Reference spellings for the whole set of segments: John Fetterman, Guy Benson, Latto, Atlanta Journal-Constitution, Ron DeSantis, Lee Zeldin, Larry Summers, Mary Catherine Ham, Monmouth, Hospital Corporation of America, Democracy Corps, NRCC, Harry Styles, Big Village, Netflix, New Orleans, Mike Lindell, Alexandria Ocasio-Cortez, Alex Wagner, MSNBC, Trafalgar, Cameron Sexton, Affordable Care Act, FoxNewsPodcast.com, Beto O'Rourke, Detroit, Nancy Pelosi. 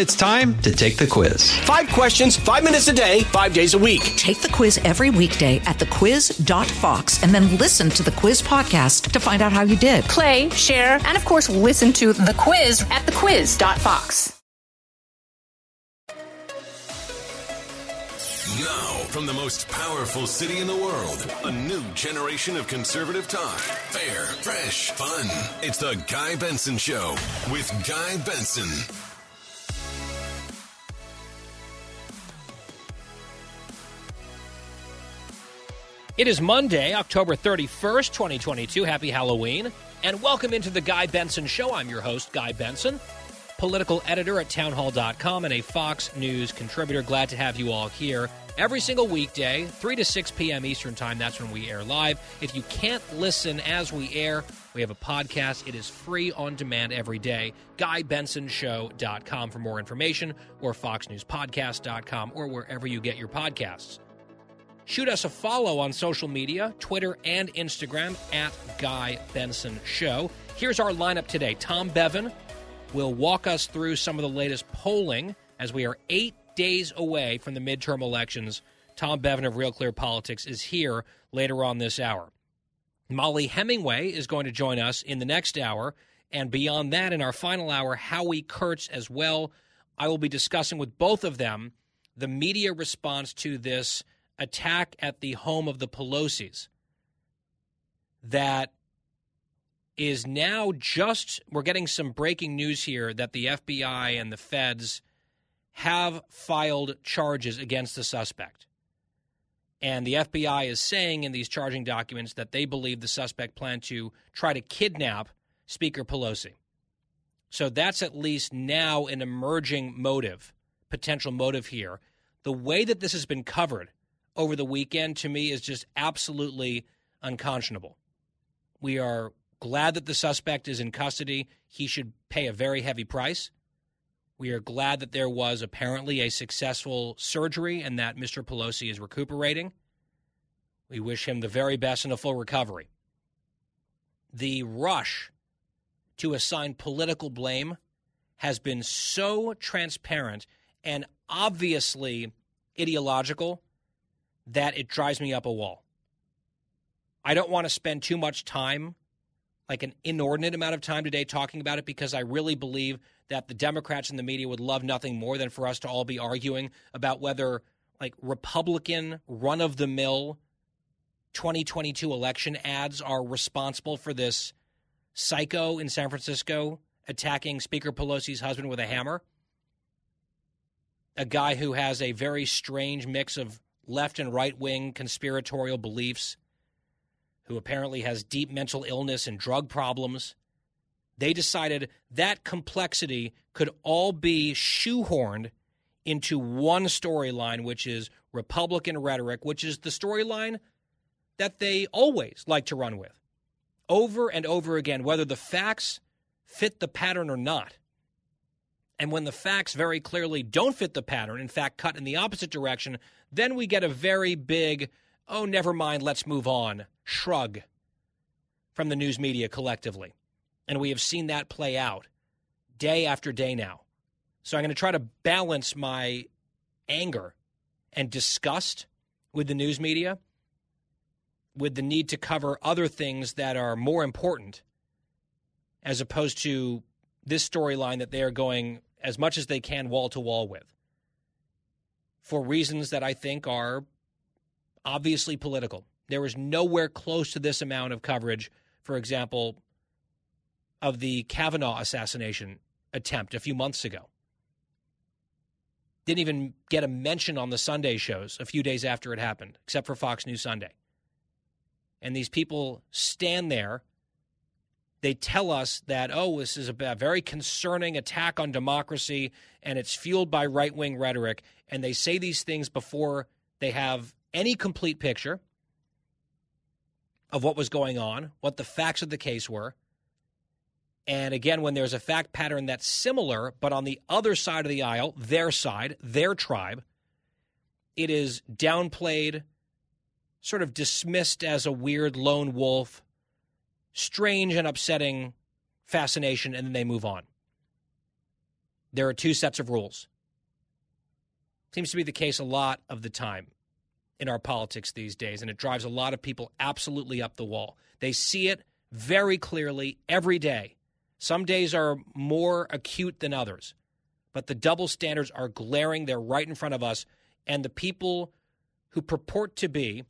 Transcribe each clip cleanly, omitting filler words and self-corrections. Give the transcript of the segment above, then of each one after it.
It's time to take the quiz. 5 questions, 5 minutes a day, 5 days a week. Take the quiz every weekday at thequiz.fox and then listen to the quiz podcast to find out how you did. Play, share, and of course, listen to the quiz at thequiz.fox. Now, from the most powerful city in the world, a new generation of conservative talk. Fair, fresh, fun. It's the Guy Benson Show with Guy Benson. It is Monday, October 31st, 2022. Happy Halloween. And welcome into the Guy Benson Show. I'm your host, Guy Benson, political editor at townhall.com and a Fox News contributor. Glad to have you all here. Every single weekday, 3 to 6 p.m. Eastern Time, that's when we air live. If you can't listen as we air, we have a podcast. It is free on demand every day. GuyBensonShow.com for more information, or FoxNewsPodcast.com, or wherever you get your podcasts. Shoot us a follow on social media, Twitter and Instagram, at Guy Benson Show. Here's our lineup today. Tom Bevan will walk us through some of the latest polling as we are 8 days away from the midterm elections. Tom Bevan of Real Clear Politics is here later on this hour. Molly Hemingway is going to join us in the next hour. And beyond that, in our final hour, Howie Kurtz as well. I will be discussing with both of them the media response to this attack at the home of the Pelosi's that is now just, we're getting some breaking news here that the FBI and the feds have filed charges against the suspect. And the FBI is saying in these charging documents that they believe the suspect planned to try to kidnap Speaker Pelosi. So that's at least now an emerging motive, potential motive here. The way that this has been covered over the weekend, to me, is just absolutely unconscionable. We are glad that the suspect is in custody. He should pay a very heavy price. We are glad that there was apparently a successful surgery and that Mr. Pelosi is recuperating. We wish him the very best in a full recovery. The rush to assign political blame has been so transparent and obviously ideological that it drives me up a wall. I don't want to spend too much time, like an inordinate amount of time today, talking about it, because I really believe that the Democrats and the media would love nothing more than for us to all be arguing about whether, like, Republican run-of-the-mill 2022 election ads are responsible for this psycho in San Francisco attacking Speaker Pelosi's husband with a hammer, a guy who has a very strange mix of left and right-wing conspiratorial beliefs, who apparently has deep mental illness and drug problems. They decided that complexity could all be shoehorned into one storyline, which is Republican rhetoric, which is the storyline that they always like to run with over and over again, whether the facts fit the pattern or not. And when the facts very clearly don't fit the pattern, in fact, cut in the opposite direction, then we get a very big, oh, never mind, let's move on, shrug from the news media collectively. And we have seen that play out day after day now. So I'm going to try to balance my anger and disgust with the news media with the need to cover other things that are more important, as opposed to this storyline that they are going as much as they can wall to wall with, for reasons that I think are obviously political. There is nowhere close to this amount of coverage, for example, of the Kavanaugh assassination attempt a few months ago. Didn't even get a mention on the Sunday shows a few days after it happened, except for Fox News Sunday. And these people stand there. They tell us that, oh, this is a very concerning attack on democracy, and it's fueled by right-wing rhetoric. And they say these things before they have any complete picture of what was going on, what the facts of the case were. And again, when there's a fact pattern that's similar, but on the other side of the aisle, their side, their tribe, it is downplayed, sort of dismissed as a weird lone wolf, strange and upsetting fascination, and then they move on. there are two sets of rules. Seems to be the case a lot of the time in our politics these days, and it drives a lot of people absolutely up the wall. They see it very clearly every day. Some days are more acute than others, but the double standards are glaring. They're right in front of us, and the people who purport to be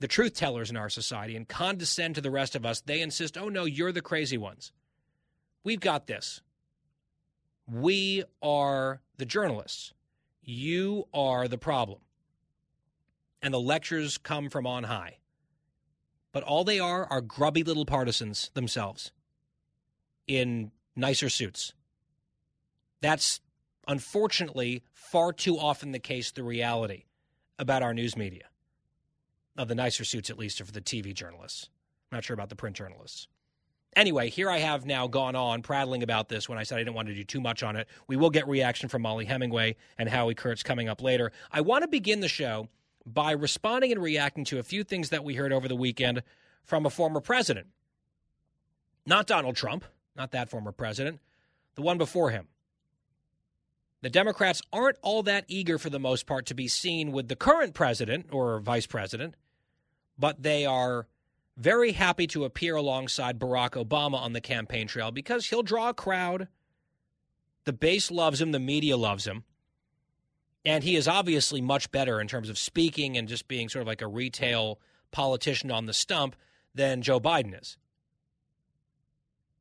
the truth tellers in our society and condescend to the rest of us, they insist, oh, no, you're the crazy ones. We've got this. We are the journalists. You are the problem. And the lectures come from on high. But all they are grubby little partisans themselves in nicer suits. That's, unfortunately, far too often the case, the reality about our news media. Of the nicer suits, at least, are for the TV journalists. I'm not sure about the print journalists. Anyway, here I have now gone on prattling about this when I said I didn't want to do too much on it. We will get reaction from Molly Hemingway and Howie Kurtz coming up later. I want to begin the show by responding and reacting to a few things that we heard over the weekend from a former president. Not Donald Trump, not that former president, the one before him. The Democrats aren't all that eager for the most part to be seen with the current president or vice president, but they are very happy to appear alongside Barack Obama on the campaign trail because he'll draw a crowd. The base loves him. The media loves him. And he is obviously much better in terms of speaking and just being sort of like a retail politician on the stump than Joe Biden is.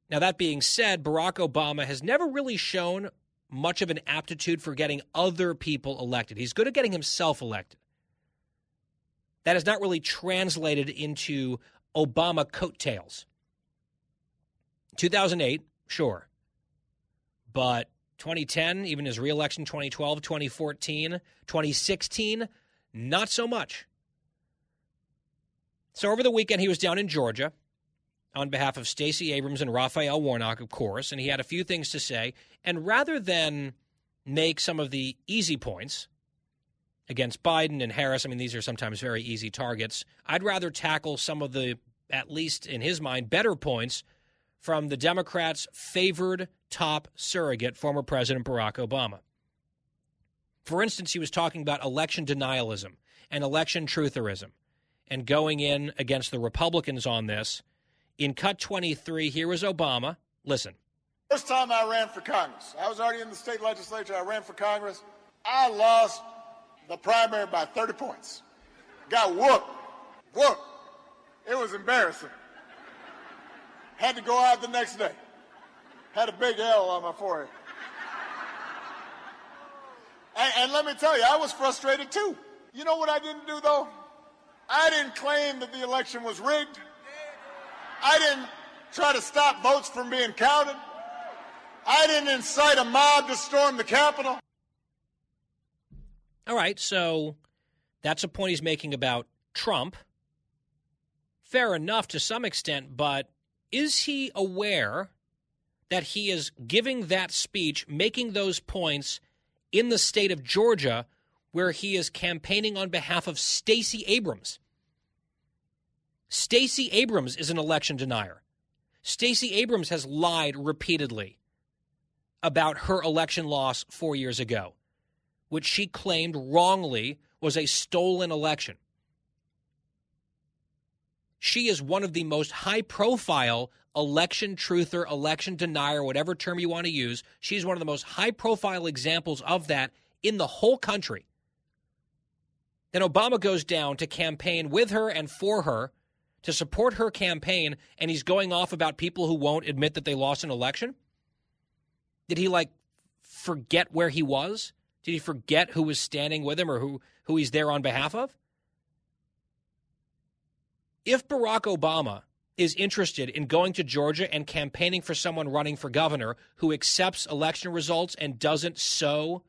Now, that being said, Barack Obama has never really shown much of an aptitude for getting other people elected. He's good at getting himself elected. That has not really translated into Obama coattails. 2008, sure. But 2010, even his reelection, 2012, 2014, 2016, not so much. So over the weekend, he was down in Georgia on behalf of Stacey Abrams and Raphael Warnock, of course, and he had a few things to say. And rather than make some of the easy points against Biden and Harris, I mean, these are sometimes very easy targets, I'd rather tackle some of the, at least in his mind, better points from the Democrats' favored top surrogate, former President Barack Obama. For instance, he was talking about election denialism and election trutherism and going in against the Republicans on this. In Cut 23, here was Obama. Listen. First time I ran for Congress, I was already in the state legislature. I ran for Congress. I lost the primary by 30 points. Got whooped. It was embarrassing. Had to go out the next day. Had a big L on my forehead. And let me tell you, I was frustrated too. You know what I didn't do, though? I didn't claim that the election was rigged. I didn't try to stop votes from being counted. I didn't incite a mob to storm the Capitol. All right, so that's a point he's making about Trump. Fair enough to some extent, but is he aware that he is giving that speech, making those points in the state of Georgia, where he is campaigning on behalf of Stacey Abrams? Stacey Abrams is an election denier. Stacey Abrams has lied repeatedly about her election loss 4 years ago, which she claimed wrongly was a stolen election. She is one of the most high-profile election truther, election denier, whatever term you want to use. She's one of the most high-profile examples of that in the whole country. Then Obama goes down to campaign with her and for her to support her campaign, and he's going off about people who won't admit that they lost an election? Did he, forget where he was? Did he forget who was standing with him or who he's there on behalf of? If Barack Obama is interested in going to Georgia and campaigning for someone running for governor who accepts election results and doesn't sow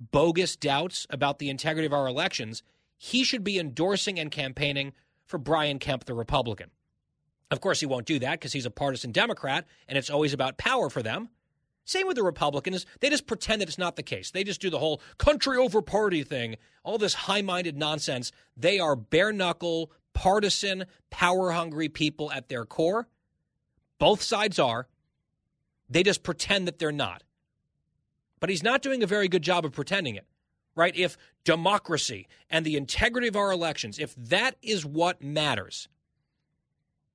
bogus doubts about the integrity of our elections, he should be endorsing and campaigning for Brian Kemp, the Republican. Of course, he won't do that because he's a partisan Democrat, and it's always about power for them. Same with the Republicans. They just pretend that it's not the case. They just do the whole country over party thing, all this high-minded nonsense. They are bare-knuckle, partisan, power-hungry people at their core. Both sides are. They just pretend that they're not. But he's not doing a very good job of pretending it, right? If democracy and the integrity of our elections, if that is what matters.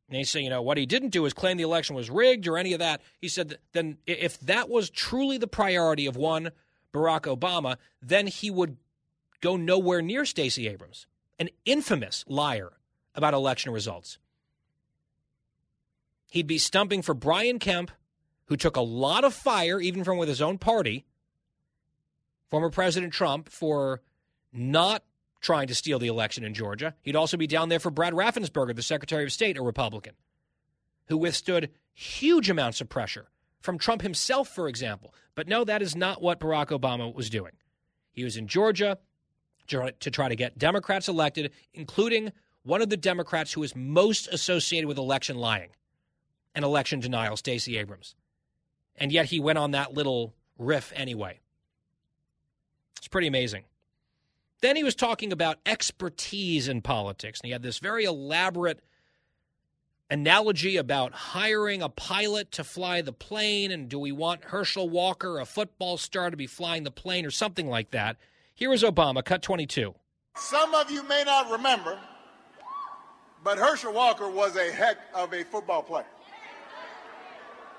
And he said, you know, what he didn't do is claim the election was rigged or any of that. He said, then if that was truly the priority of one Barack Obama, then he would go nowhere near Stacey Abrams, an infamous liar about election results. He'd be stumping for Brian Kemp, who took a lot of fire, even from with his own party, former President Trump, for not trying to steal the election in Georgia. He'd also be down there for Brad Raffensperger, the Secretary of State, a Republican, who withstood huge amounts of pressure from Trump himself, for example. But no, that is not what Barack Obama was doing. He was in Georgia to try to get Democrats elected, including one of the Democrats who is most associated with election lying and election denial, Stacey Abrams. And yet he went on that little riff anyway. It's pretty amazing. Then he was talking about expertise in politics, and he had this very elaborate analogy about hiring a pilot to fly the plane, and do we want Herschel Walker, a football star, to be flying the plane or something like that. Here is Obama, cut 22. Some of you may not remember, but Herschel Walker was a heck of a football player.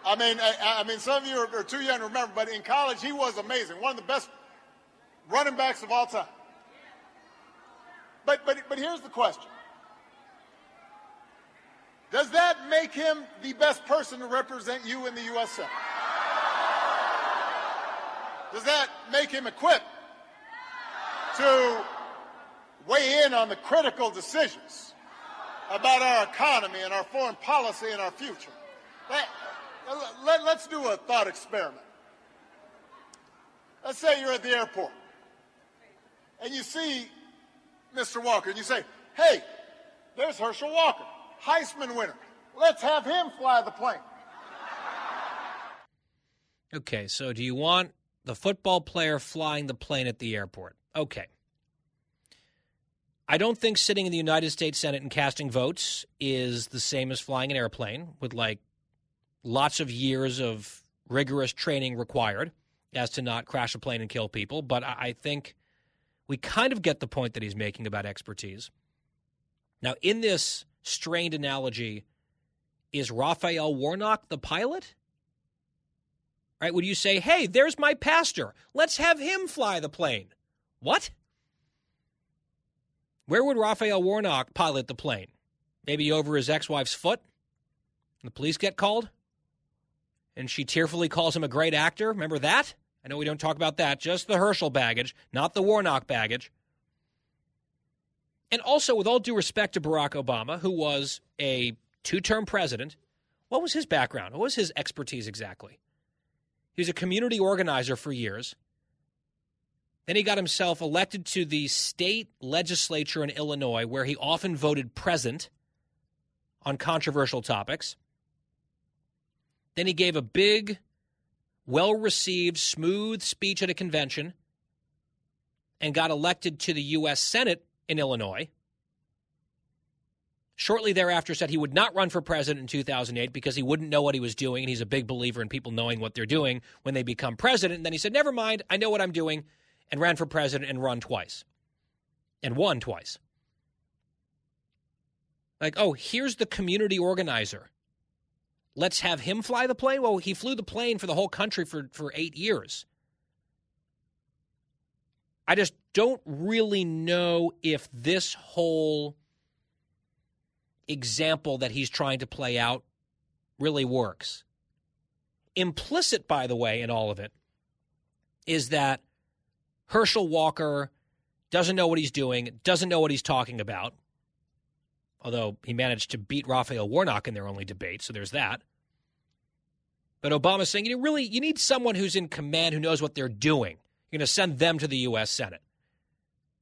I mean, some of you are too young to remember, but in college he was amazing, one of the best running backs of all time. But here's the question. Does that make him the best person to represent you in the U.S. Senate? Does that make him equipped to weigh in on the critical decisions about our economy and our foreign policy and our future? Let's do a thought experiment. Let's say you're at the airport and you see Mr. Walker, and you say, hey, there's Herschel Walker, Heisman winner. Let's have him fly the plane. Okay, so do you want the football player flying the plane at the airport? Okay. I don't think sitting in the United States Senate and casting votes is the same as flying an airplane with, like, lots of years of rigorous training required as to not crash a plane and kill people, but I think we kind of get the point that he's making about expertise. Now, in this strained analogy, is Raphael Warnock the pilot? Right? Would you say, hey, there's my pastor. Let's have him fly the plane. What? Where would Raphael Warnock pilot the plane? Maybe over his ex-wife's foot? And the police get called? And she tearfully calls him a great actor? Remember that? I know we don't talk about that, just the Herschel baggage, not the Warnock baggage. And also, with all due respect to Barack Obama, who was a two-term president, what was his background? What was his expertise exactly? He was a community organizer for years. Then he got himself elected to the state legislature in Illinois, where he often voted present on controversial topics. Then he gave a big, well-received, smooth speech at a convention and got elected to the U.S. Senate in Illinois. Shortly thereafter said he would not run for president in 2008 because he wouldn't know what he was doing, and he's a big believer in people knowing what they're doing when they become president. And then he said, never mind, I know what I'm doing, and ran for president and won twice. Like, oh, here's the community organizer. Let's have him fly the plane? Well, he flew the plane for the whole country for 8 years. I just don't really know if this whole example that he's trying to play out really works. Implicit, by the way, in all of it is that Herschel Walker doesn't know what he's doing, doesn't know what he's talking about. Although he managed to beat Raphael Warnock in their only debate, so there's that. But Obama's saying, you need someone who's in command, who knows what they're doing. You're going to send them to the U.S. Senate,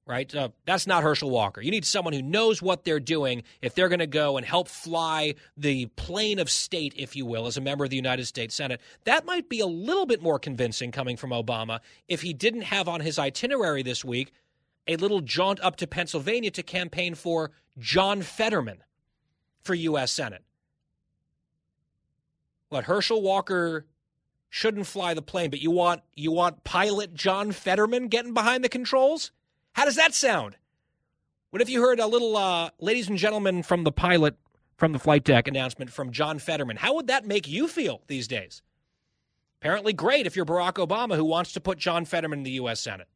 right? That's not Herschel Walker. You need someone who knows what they're doing if they're going to go and help fly the plane of state, if you will, as a member of the United States Senate. That might be a little bit more convincing coming from Obama if he didn't have on his itinerary this week a little jaunt up to Pennsylvania to campaign for John Fetterman for U.S. Senate. What Herschel Walker shouldn't fly the plane, but you want pilot John Fetterman getting behind the controls? How does that sound? What if you heard a little, ladies and gentlemen, from the pilot, from the flight deck announcement from John Fetterman? How would that make you feel these days? Apparently great if you're Barack Obama, who wants to put John Fetterman in the U.S. Senate.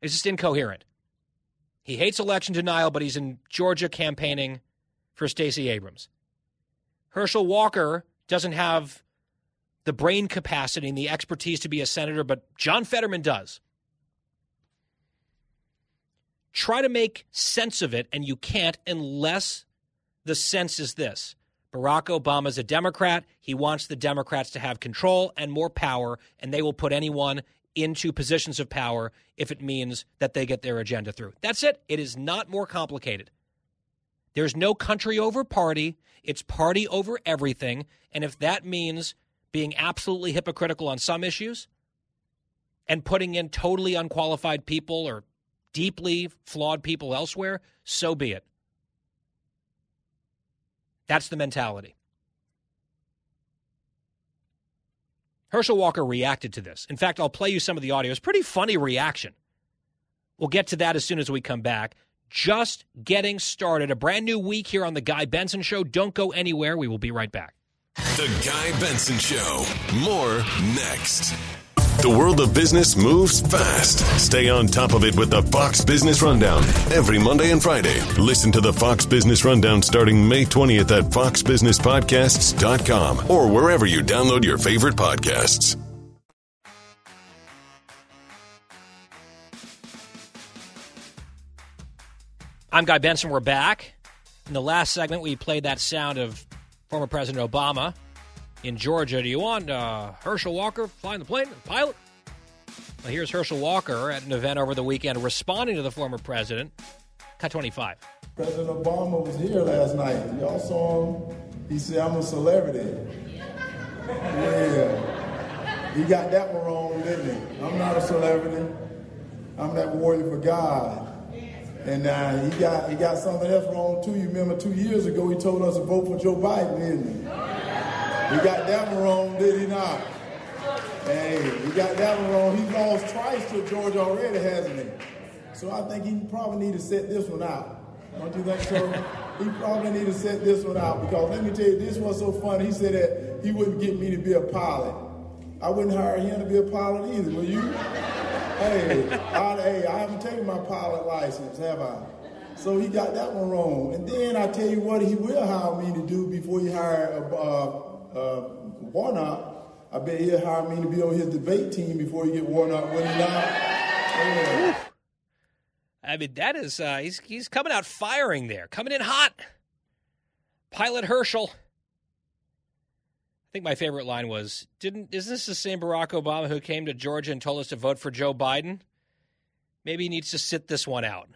It's just incoherent. He hates election denial, but he's in Georgia campaigning for Stacey Abrams. Herschel Walker doesn't have the brain capacity and the expertise to be a senator, but John Fetterman does. Try to make sense of it, and you can't unless the sense is this. Barack Obama's a Democrat. He wants the Democrats to have control and more power, and they will put anyone into positions of power if it means that they get their agenda through. That's it. It is not more complicated. There's no country over party. It's party over everything. And if that means being absolutely hypocritical on some issues and putting in totally unqualified people or deeply flawed people elsewhere, so be it. That's the mentality. Herschel Walker reacted to this. In fact, I'll play you some of the audio. It's a pretty funny reaction. We'll get to that as soon as we come back. Just getting started. A brand new week here on The Guy Benson Show. Don't go anywhere. We will be right back. The Guy Benson Show. More next. The world of business moves fast. Stay on top of it with the Fox Business Rundown every Monday and Friday. Listen to the Fox Business Rundown starting May 20th at foxbusinesspodcasts.com or wherever you download your favorite podcasts. I'm Guy Benson. We're back. In the last segment, we played that sound of former President Obama in Georgia. Do you want Herschel Walker flying the plane, the pilot? Well, here's Herschel Walker at an event over the weekend responding to the former president. Cut 25. President Obama was here last night. Y'all saw him. He said, "I'm a celebrity." Yeah. He got that one wrong, didn't he? I'm not a celebrity. I'm that warrior for God. And he got something else wrong, too. You remember 2 years ago he told us to vote for Joe Biden, didn't he? He got that one wrong, did he not? Hey, he got that one wrong. He's lost twice to Georgia already, hasn't he? So I think he probably need to set this one out. Don't you think so? He probably need to set this one out, because let me tell you, this was so funny. He said that he wouldn't get me to be a pilot. I wouldn't hire him to be a pilot either, will you? Hey, I haven't taken my pilot license, have I? So he got that one wrong. And then I tell you what he will hire me to do before he hired Warnock. I bet he'll hire me to be on his debate team before he get Warnock winning out. Yeah. I mean, that is, he's coming out firing there, coming in hot. Pilot Herschel. I think my favorite line was, isn't this the same Barack Obama who came to Georgia and told us to vote for Joe Biden? Maybe he needs to sit this one out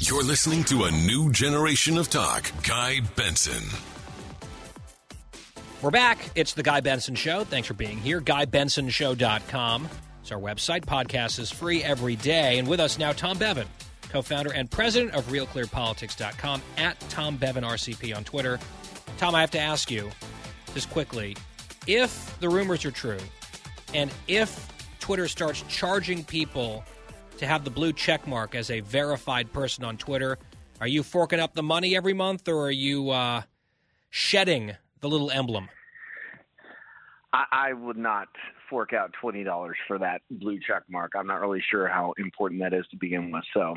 You're listening to a new generation of talk. Guy Benson. We're back. It's The Guy Benson Show. Thanks for being here. GuyBensonShow.com. It's our website. Podcast is free every day. And with us now, Tom Bevan, co-founder and president of RealClearPolitics.com, at Tom Bevan RCP on Twitter. Tom, I have to ask you just quickly, if the rumors are true and if Twitter starts charging people to have the blue check mark as a verified person on Twitter. Are you forking up the money every month, or are you shedding the little emblem? I would not fork out $20 for that blue check mark. I'm not really sure how important that is to begin with. So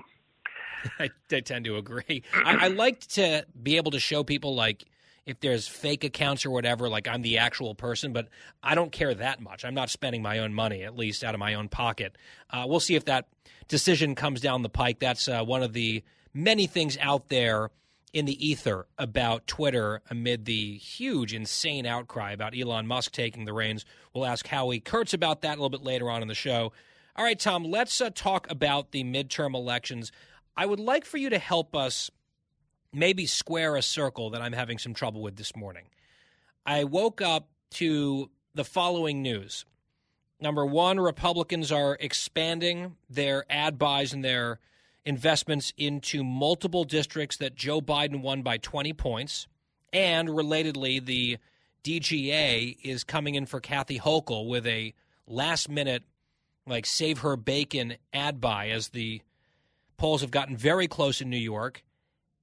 I tend to agree. I like to be able to show people, like, if there's fake accounts or whatever, like I'm the actual person, but I don't care that much. I'm not spending my own money, at least out of my own pocket. We'll see if that decision comes down the pike. That's one of the many things out there in the ether about Twitter amid the huge, insane outcry about Elon Musk taking the reins. We'll ask Howie Kurtz about that a little bit later on in the show. All right, Tom, let's talk about the midterm elections. I would like for you to help us maybe square a circle that I'm having some trouble with this morning. I woke up to the following news. Number one, Republicans are expanding their ad buys and their investments into multiple districts that Joe Biden won by 20 points. And relatedly, the DGA is coming in for Kathy Hochul with a last-minute, like, save her bacon ad buy as the polls have gotten very close in New York.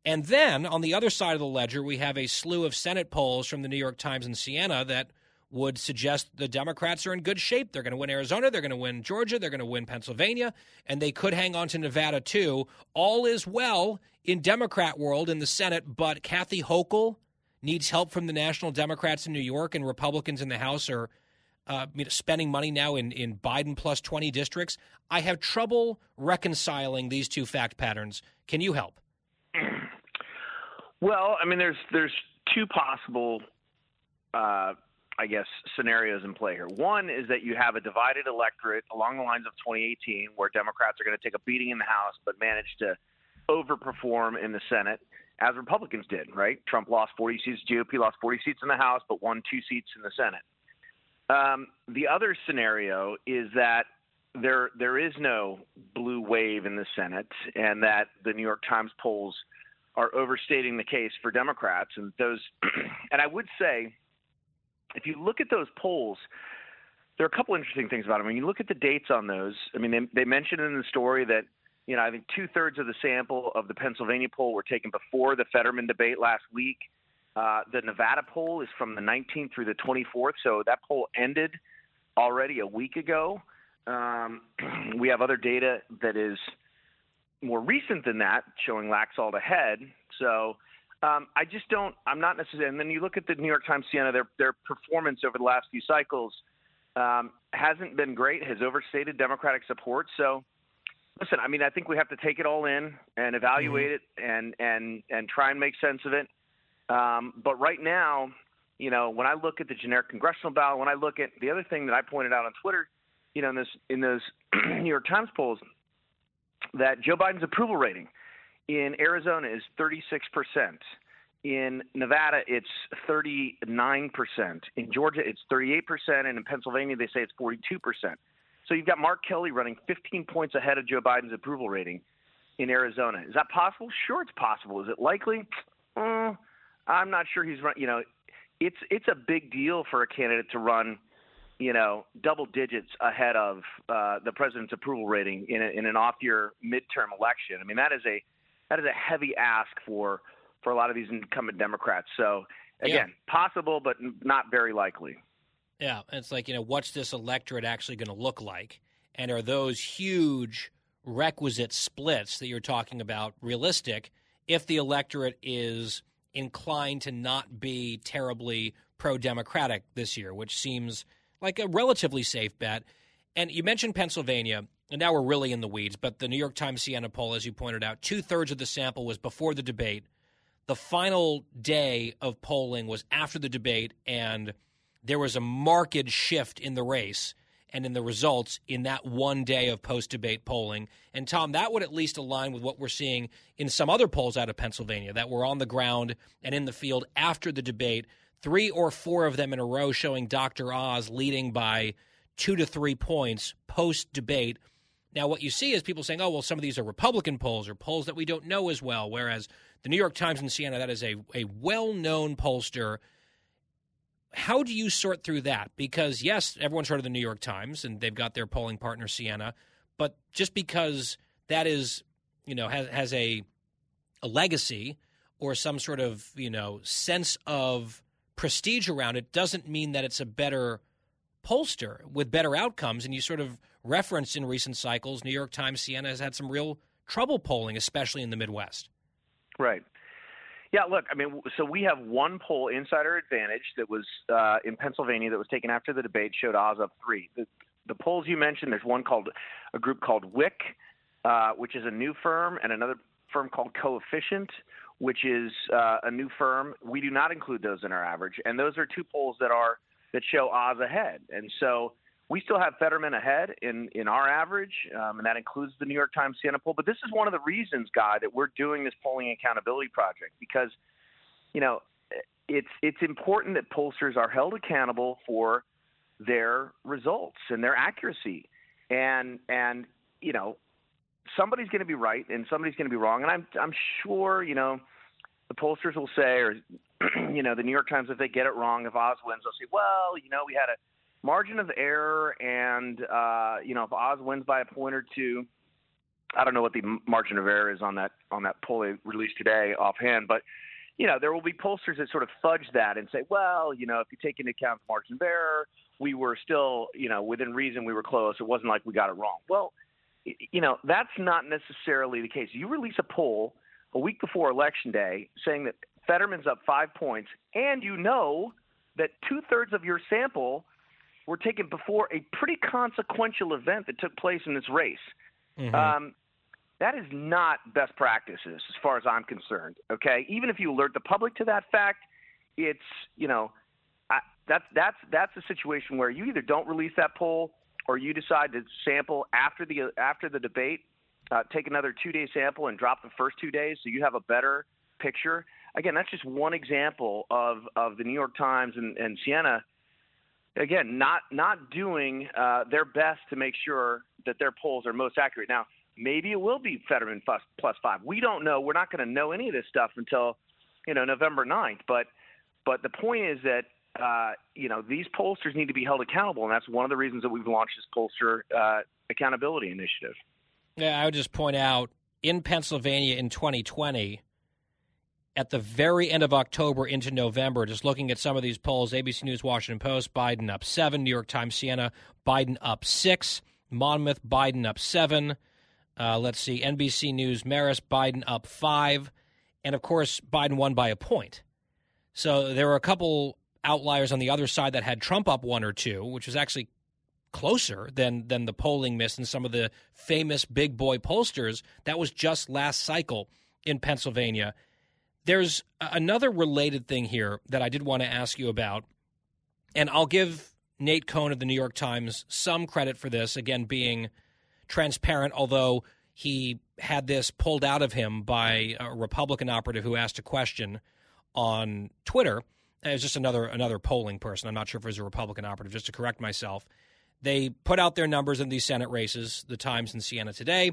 And then on the other side of the ledger, we have a slew of Senate polls from the New York Times and Siena that would suggest the Democrats are in good shape. They're going to win Arizona. They're going to win Georgia. They're going to win Pennsylvania. And they could hang on to Nevada, too. All is well in Democrat world in the Senate, but Kathy Hochul needs help from the national Democrats in New York, and Republicans in the House are spending money now in Biden plus 20 districts. I have trouble reconciling these two fact patterns. Can you help? Well, I mean, there's two possible, scenarios in play here. One is that you have a divided electorate along the lines of 2018 where Democrats are going to take a beating in the House but manage to overperform in the Senate, as Republicans did, right? Trump lost 40 seats, GOP lost 40 seats in the House but won 2 seats in the Senate. The other scenario is that there is no blue wave in the Senate, and that the New York Times polls are overstating the case for Democrats. And those, and I would say, if you look at those polls, there are a couple interesting things about them. When you look at the dates on those, I mean, they mentioned in the story that, you know, I think 2/3 of the sample of the Pennsylvania poll were taken before the Fetterman debate last week. The Nevada poll is from the 19th through the 24th, so that poll ended already a week ago. We have other data that is more recent than that, showing Laxalt ahead. So I'm not necessarily – and then you look at the New York Times, Siena, their performance over the last few cycles hasn't been great, has overstated Democratic support. So, listen, I mean, I think we have to take it all in and evaluate it and try and make sense of it. But right now, you know, when I look at the generic congressional ballot, when I look at the other thing that I pointed out on Twitter, you know, in those New York Times polls, that Joe Biden's approval rating in Arizona is 36%. In Nevada, it's 39%. In Georgia, it's 38%. And in Pennsylvania, they say it's 42%. So you've got Mark Kelly running 15 points ahead of Joe Biden's approval rating in Arizona. Is that possible? Sure, it's possible. Is it likely? I'm not sure he's running. You know, it's a big deal for a candidate to run, you know, double digits ahead of the president's approval rating in an off-year midterm election. I mean, that is a heavy ask for a lot of these incumbent Democrats. So again, possible but not very likely. Yeah, it's like, you know, what's this electorate actually going to look like, and are those huge requisite splits that you're talking about realistic if the electorate is inclined to not be terribly pro-democratic this year, which seems like a relatively safe bet. And you mentioned Pennsylvania, and now we're really in the weeds, but the New York Times Siena poll, as you pointed out, 2/3 of the sample was before the debate. The final day of polling was after the debate, and there was a marked shift in the race and in the results in that one day of post-debate polling. And, Tom, that would at least align with what we're seeing in some other polls out of Pennsylvania that were on the ground and in the field after the debate, 3 or 4 of them in a row showing Dr. Oz leading by 2 to 3 points post-debate. Now, what you see is people saying, oh, well, some of these are Republican polls or polls that we don't know as well, whereas the New York Times and Siena, that is a well-known pollster. How do you sort through that? Because, yes, everyone's heard of the New York Times, and they've got their polling partner, Siena, But just because that is, you know, has a legacy or some sort of, you know, sense of prestige around it doesn't mean that it's a better pollster with better outcomes. And you sort of referenced in recent cycles, New York Times, Siena has had some real trouble polling, especially in the Midwest. Right. Yeah, look, I mean, so we have one poll, Insider Advantage, that was in Pennsylvania that was taken after the debate, showed Oz up 3. The polls you mentioned, there's one called a group called WIC, which is a new firm, and another firm called Coefficient, which is a new firm. We do not include those in our average. And those are two polls that show Oz ahead. And so we still have Fetterman ahead in our average, and that includes the New York Times Siena poll. But this is one of the reasons, Guy, that we're doing this polling accountability project, because, you know, it's important that pollsters are held accountable for their results and their accuracy. And you know, somebody's going to be right and somebody's going to be wrong. And I'm sure, you know, the pollsters will say, or, you know, the New York Times, if they get it wrong, if Oz wins, they'll say, well, you know, we had a margin of error, and, you know, if Oz wins by a point or two, I don't know what the margin of error is on that poll they released today offhand, but, you know, there will be pollsters that sort of fudge that and say, well, you know, if you take into account the margin of error, we were still, you know, within reason, we were close. It wasn't like we got it wrong. Well, you know, that's not necessarily the case. You release a poll a week before Election Day saying that Fetterman's up 5 points, and you know that 2/3 of your sample were taken before a pretty consequential event that took place in this race. Mm-hmm. That is not best practices as far as I'm concerned, okay? Even if you alert the public to that fact, it's, you know, that's a situation where you either don't release that poll or you decide to sample after the debate, take another 2-day sample and drop the first 2 days so you have a better picture. Again, that's just one example of the New York Times and Siena, again, not doing their best to make sure that their polls are most accurate. Now, maybe it will be Fetterman +5. We don't know. We're not going to know any of this stuff until, you know, November 9th. But the point is that, you know, these pollsters need to be held accountable, and that's one of the reasons that we've launched this pollster accountability initiative. Yeah, I would just point out, in Pennsylvania in 2020, at the very end of October into November, just looking at some of these polls, ABC News, Washington Post, Biden up 7, New York Times, Siena, Biden up 6, Monmouth, Biden up 7, let's see, NBC News, Marist, Biden up 5, and of course, Biden won by a point. So there were a couple outliers on the other side that had Trump up 1 or 2, which was actually closer than the polling miss and some of the famous big boy pollsters. That was just last cycle in Pennsylvania. There's another related thing here that I did want to ask you about, and I'll give Nate Cohn of the New York Times some credit for this, again, being transparent, although he had this pulled out of him by a Republican operative who asked a question on Twitter. It was just another polling person. I'm not sure if it was a Republican operative, just to correct myself. They put out their numbers in these Senate races, the Times and Siena today,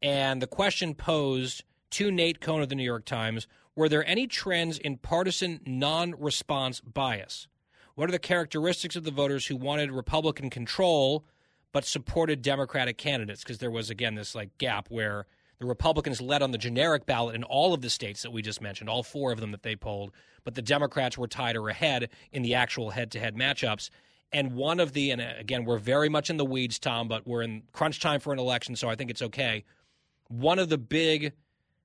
and the question posed to Nate Cohn of the New York Times, were there any trends in partisan non-response bias? What are the characteristics of the voters who wanted Republican control but supported Democratic candidates? Because there was, again, this like gap where the Republicans led on the generic ballot in all of the states that we just mentioned, all 4 of them that they polled, but the Democrats were tied or ahead in the actual head-to-head matchups. And one of the – and again, we're very much in the weeds, Tom, but we're in crunch time for an election, so I think it's okay. One of the big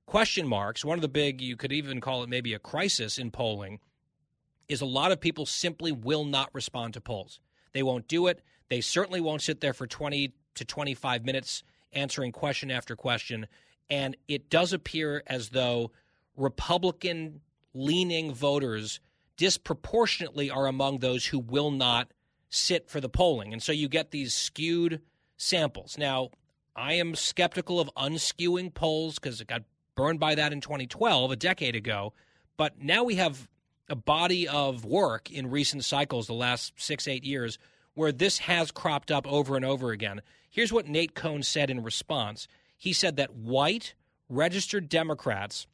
question marks, one of the big – you could even call it maybe a crisis in polling – is a lot of people simply will not respond to polls. They won't do it. They certainly won't sit there for 20 to 25 minutes answering question after question. And it does appear as though Republican-leaning voters disproportionately are among those who will not sit for the polling. And so you get these skewed samples. Now, I am skeptical of unskewing polls because it got burned by that in 2012, a decade ago. But now we have a body of work in recent cycles, the last 6-8 years, where this has cropped up over and over again. Here's what Nate Cohn said in response. He said that white registered Democrats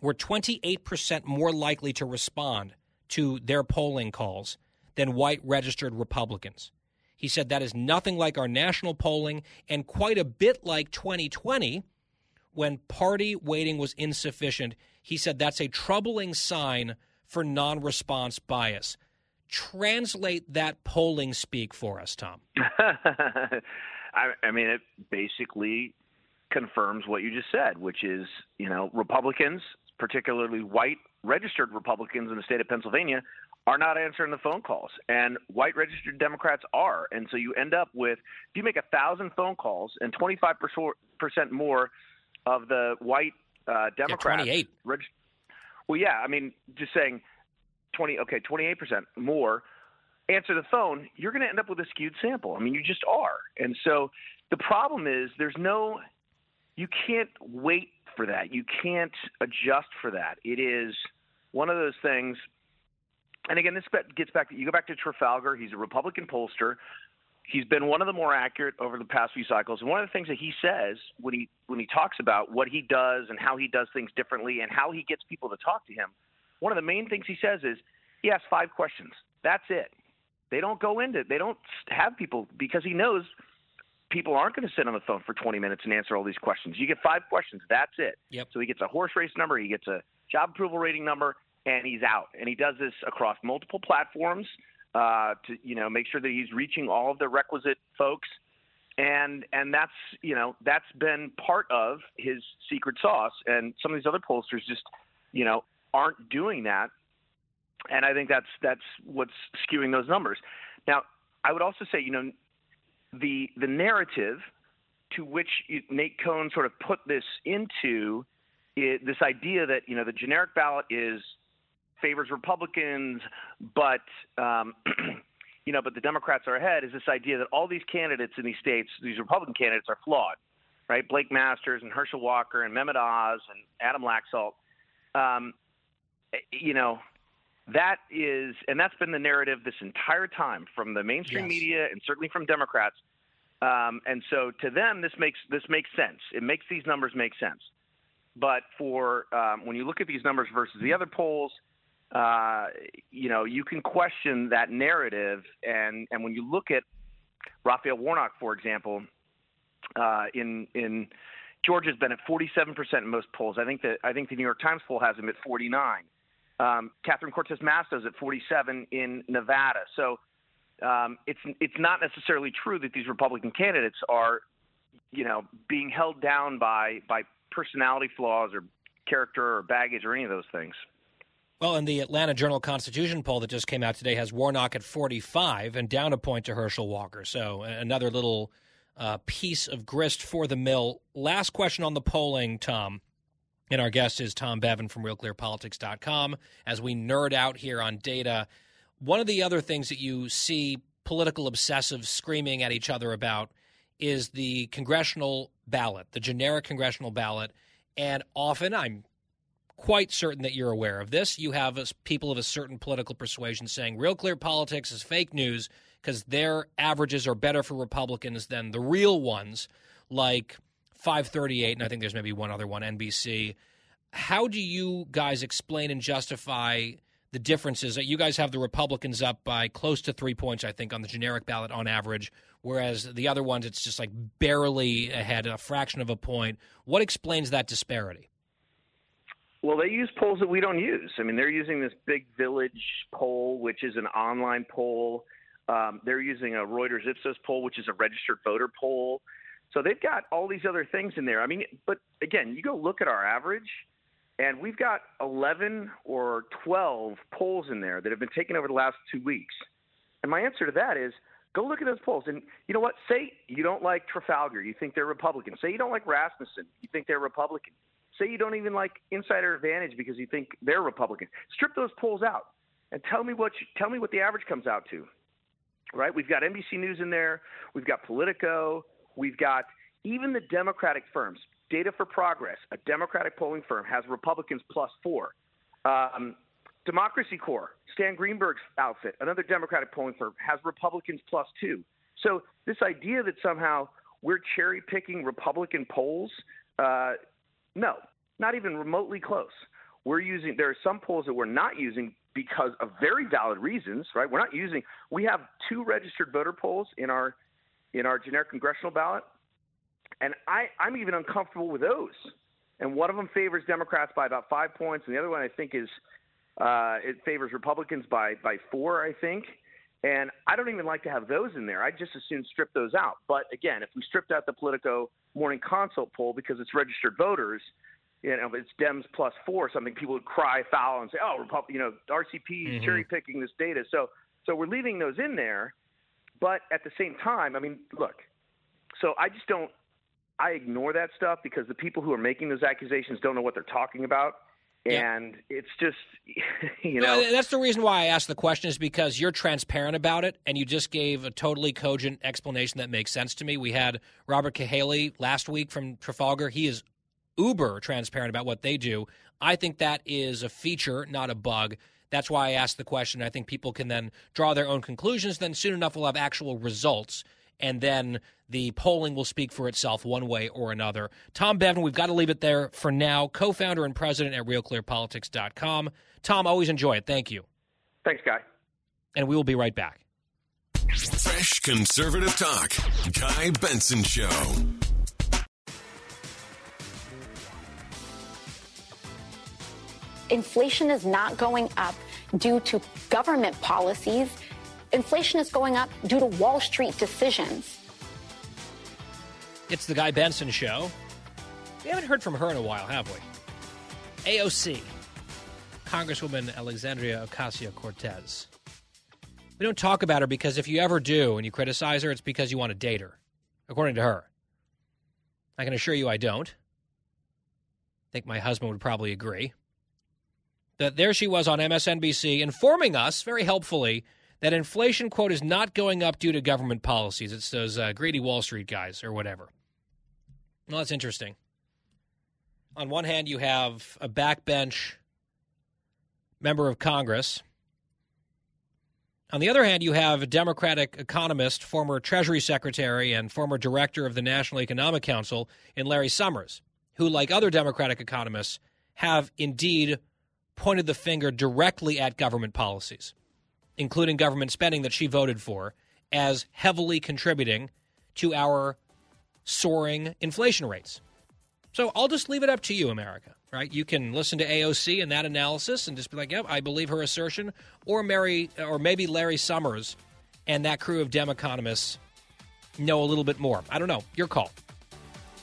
were 28% more likely to respond to their polling calls than white registered Republicans. He said that is nothing like our national polling and quite a bit like 2020 when party weighting was insufficient. He said that's a troubling sign for non-response bias. Translate that polling speak for us, Tom. I mean, it basically confirms what you just said, which is, you know, Republicans, particularly white registered Republicans in the state of Pennsylvania, are not answering the phone calls, and white registered Democrats are. And so you end up with, if you make 1,000 phone calls and 25% more of the white Democrats. 28. Well, yeah, I mean, just saying 28% more answer the phone, you're going to end up with a skewed sample. I mean, you just are. And so the problem is you can't wait for that. You can't adjust for that. It is one of those things. And again, this gets back to, you go back to Trafalgar. He's a Republican pollster. He's been one of the more accurate over the past few cycles. And one of the things that he says when he talks about what he does and how he does things differently and how he gets people to talk to him, one of the main things he says is he asks 5 questions. That's it. They don't go into it. They don't have people, because he knows people aren't going to sit on the phone for 20 minutes and answer all these questions. You get 5 questions. That's it. Yep. So he gets a horse race number. He gets a job approval rating number, and he's out. And he does this across multiple platforms to, you know, make sure that he's reaching all of the requisite folks. And that's, you know, that's been part of his secret sauce. And some of these other pollsters just, you know, aren't doing that. And I think that's what's skewing those numbers. Now, I would also say, you know, the narrative to which Nate Cohn sort of put this into it, this idea that, you know, the generic ballot favors Republicans, but you know, but the Democrats are ahead, is this idea that all these candidates in these states, these Republican candidates, are flawed, right? Blake Masters and Herschel Walker and Mehmet Oz and Adam Laxalt. You know, that is, and that's been the narrative this entire time from the mainstream media and certainly from Democrats. And so to them, this makes sense. It makes these numbers make sense. But for when you look at these numbers versus the other polls, you know, you can question that narrative. And when you look at Raphael Warnock, for example, in Georgia's been at 47% in most polls. I think the New York Times poll has him at 49. Catherine Cortez Masto's at 47 in Nevada. So it's not necessarily true that these Republican candidates are, you know, being held down by personality flaws or character or baggage or any of those things. Well, and the Atlanta Journal-Constitution poll that just came out today has Warnock at 45 and down a point to Herschel Walker. So another little piece of grist for the mill. Last question on the polling, Tom, and our guest is Tom Bevan from RealClearPolitics.com. As we nerd out here on data, one of the other things that you see political obsessives screaming at each other about is the congressional ballot, the generic congressional ballot, and often, I'm quite certain that you're aware of this, you have people of a certain political persuasion saying Real Clear Politics is fake news because their averages are better for Republicans than the real ones, like 538, and I think there's maybe one other one, NBC. How do you guys explain and justify the differences? You guys have the Republicans up by close to 3 points, I think, on the generic ballot on average, whereas the other ones, it's just like barely ahead, a fraction of a point. What explains that disparity? Well, they use polls that we don't use. I mean, they're using this Big Village poll, which is an online poll. They're using a Reuters Ipsos poll, which is a registered voter poll. So they've got all these other things in there. I mean, but again, you go look at our average, and we've got 11 or 12 polls in there that have been taken over the last 2 weeks. And my answer to that is go look at those polls. And you know what? Say you don't like Trafalgar. You think they're Republican. Say you don't like Rasmussen. You think they're Republican. Say you don't even like Insider Advantage because you think they're Republican. Strip those polls out and tell me what the average comes out to, right? We've got NBC News in there. We've got Politico. We've got even the Democratic firms. Data for Progress, a Democratic polling firm, has Republicans +4. Democracy Corps, Stan Greenberg's outfit, another Democratic polling firm, has Republicans +2. So this idea that somehow we're cherry-picking Republican polls – no, not even remotely close. we're using – there are some polls that we're not using because of very valid reasons, right? We're not using – we have two registered voter polls in our generic congressional ballot, and I'm even uncomfortable with those. And one of them favors Democrats by about 5 points, and the other one I think is it favors Republicans by 4, I think. And I don't even like to have those in there. I just as soon strip those out. But, again, if we stripped out the Politico morning consult poll because it's registered voters, you know, if it's Dems plus 4 or something, people would cry foul and say, oh, RCP is cherry-picking this data. So we're leaving those in there. But at the same time, I mean, look, so I just don't – I ignore that stuff because the people who are making those accusations don't know what they're talking about. Yeah. And it's just, you know. No, that's the reason why I asked the question is because you're transparent about it, and you just gave a totally cogent explanation that makes sense to me. We had Robert Cahaley last week from Trafalgar. He is uber transparent about what they do. I think that is a feature, not a bug. That's why I asked the question. I think people can then draw their own conclusions. Then soon enough we'll have actual results, and then the polling will speak for itself one way or another. Tom Bevan, we've got to leave it there for now, co-founder and president at RealClearPolitics.com. Tom, always enjoy it. Thank you. Thanks, Guy. And we will be right back. Fresh conservative talk. Guy Benson Show. Inflation is not going up due to government policies. Inflation is going up due to Wall Street decisions. It's the Guy Benson Show. We haven't heard from her in a while, have we? AOC, Congresswoman Alexandria Ocasio-Cortez. We don't talk about her because if you ever do and you criticize her, it's because you want to date her, according to her. I can assure you I don't. I think my husband would probably agree. That there she was on MSNBC informing us, very helpfully, that inflation, quote, is not going up due to government policies. It's those greedy Wall Street guys or whatever. Well, that's interesting. On one hand, you have a backbench member of Congress. On the other hand, you have a Democratic economist, former Treasury Secretary, and former director of the National Economic Council in Larry Summers, who, like other Democratic economists, have indeed pointed the finger directly at government policies, including government spending that she voted for, as heavily contributing to our soaring inflation rates. So I'll just leave it up to you, America, right? You can listen to AOC and that analysis and just be like, yep, I believe her assertion, or maybe Larry Summers and that crew of Dem economists know a little bit more. I don't know. Your call.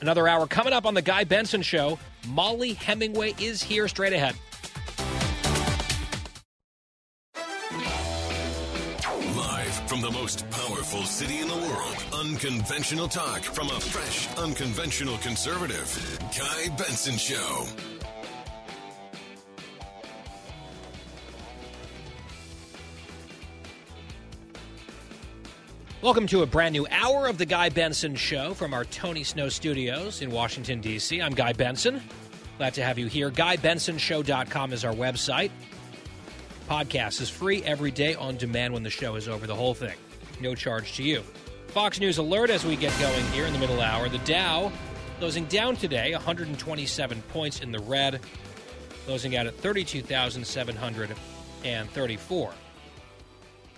Another hour coming up on The Guy Benson Show. Molly Hemingway is here straight ahead. From the most powerful city in the world, unconventional talk from a fresh, unconventional conservative, Guy Benson Show. Welcome to a brand new hour of The Guy Benson Show from our Tony Snow studios in Washington, D.C. I'm Guy Benson. Glad to have you here. GuyBensonShow.com is our website. Podcast is free every day on demand when the show is over, the whole thing. No charge to you. Fox News alert as we get going here in the middle hour. The Dow closing down today, 127 points in the red, closing out at 32,734.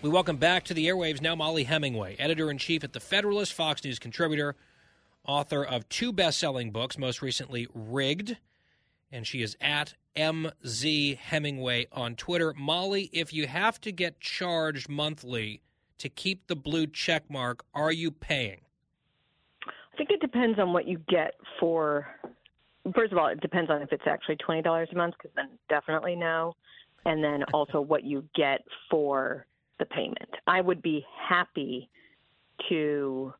We welcome back to the airwaves now Molly Hemingway, editor-in-chief at The Federalist, Fox News contributor, author of two best-selling books, most recently Rigged, and she is at MZ Hemingway on Twitter. Molly, if you have to get charged monthly to keep the blue check mark, are you paying? I think it depends on what you get for – first of all, it depends on if it's actually $20 a month, because then definitely no, and then also what you get for the payment. I would be happy to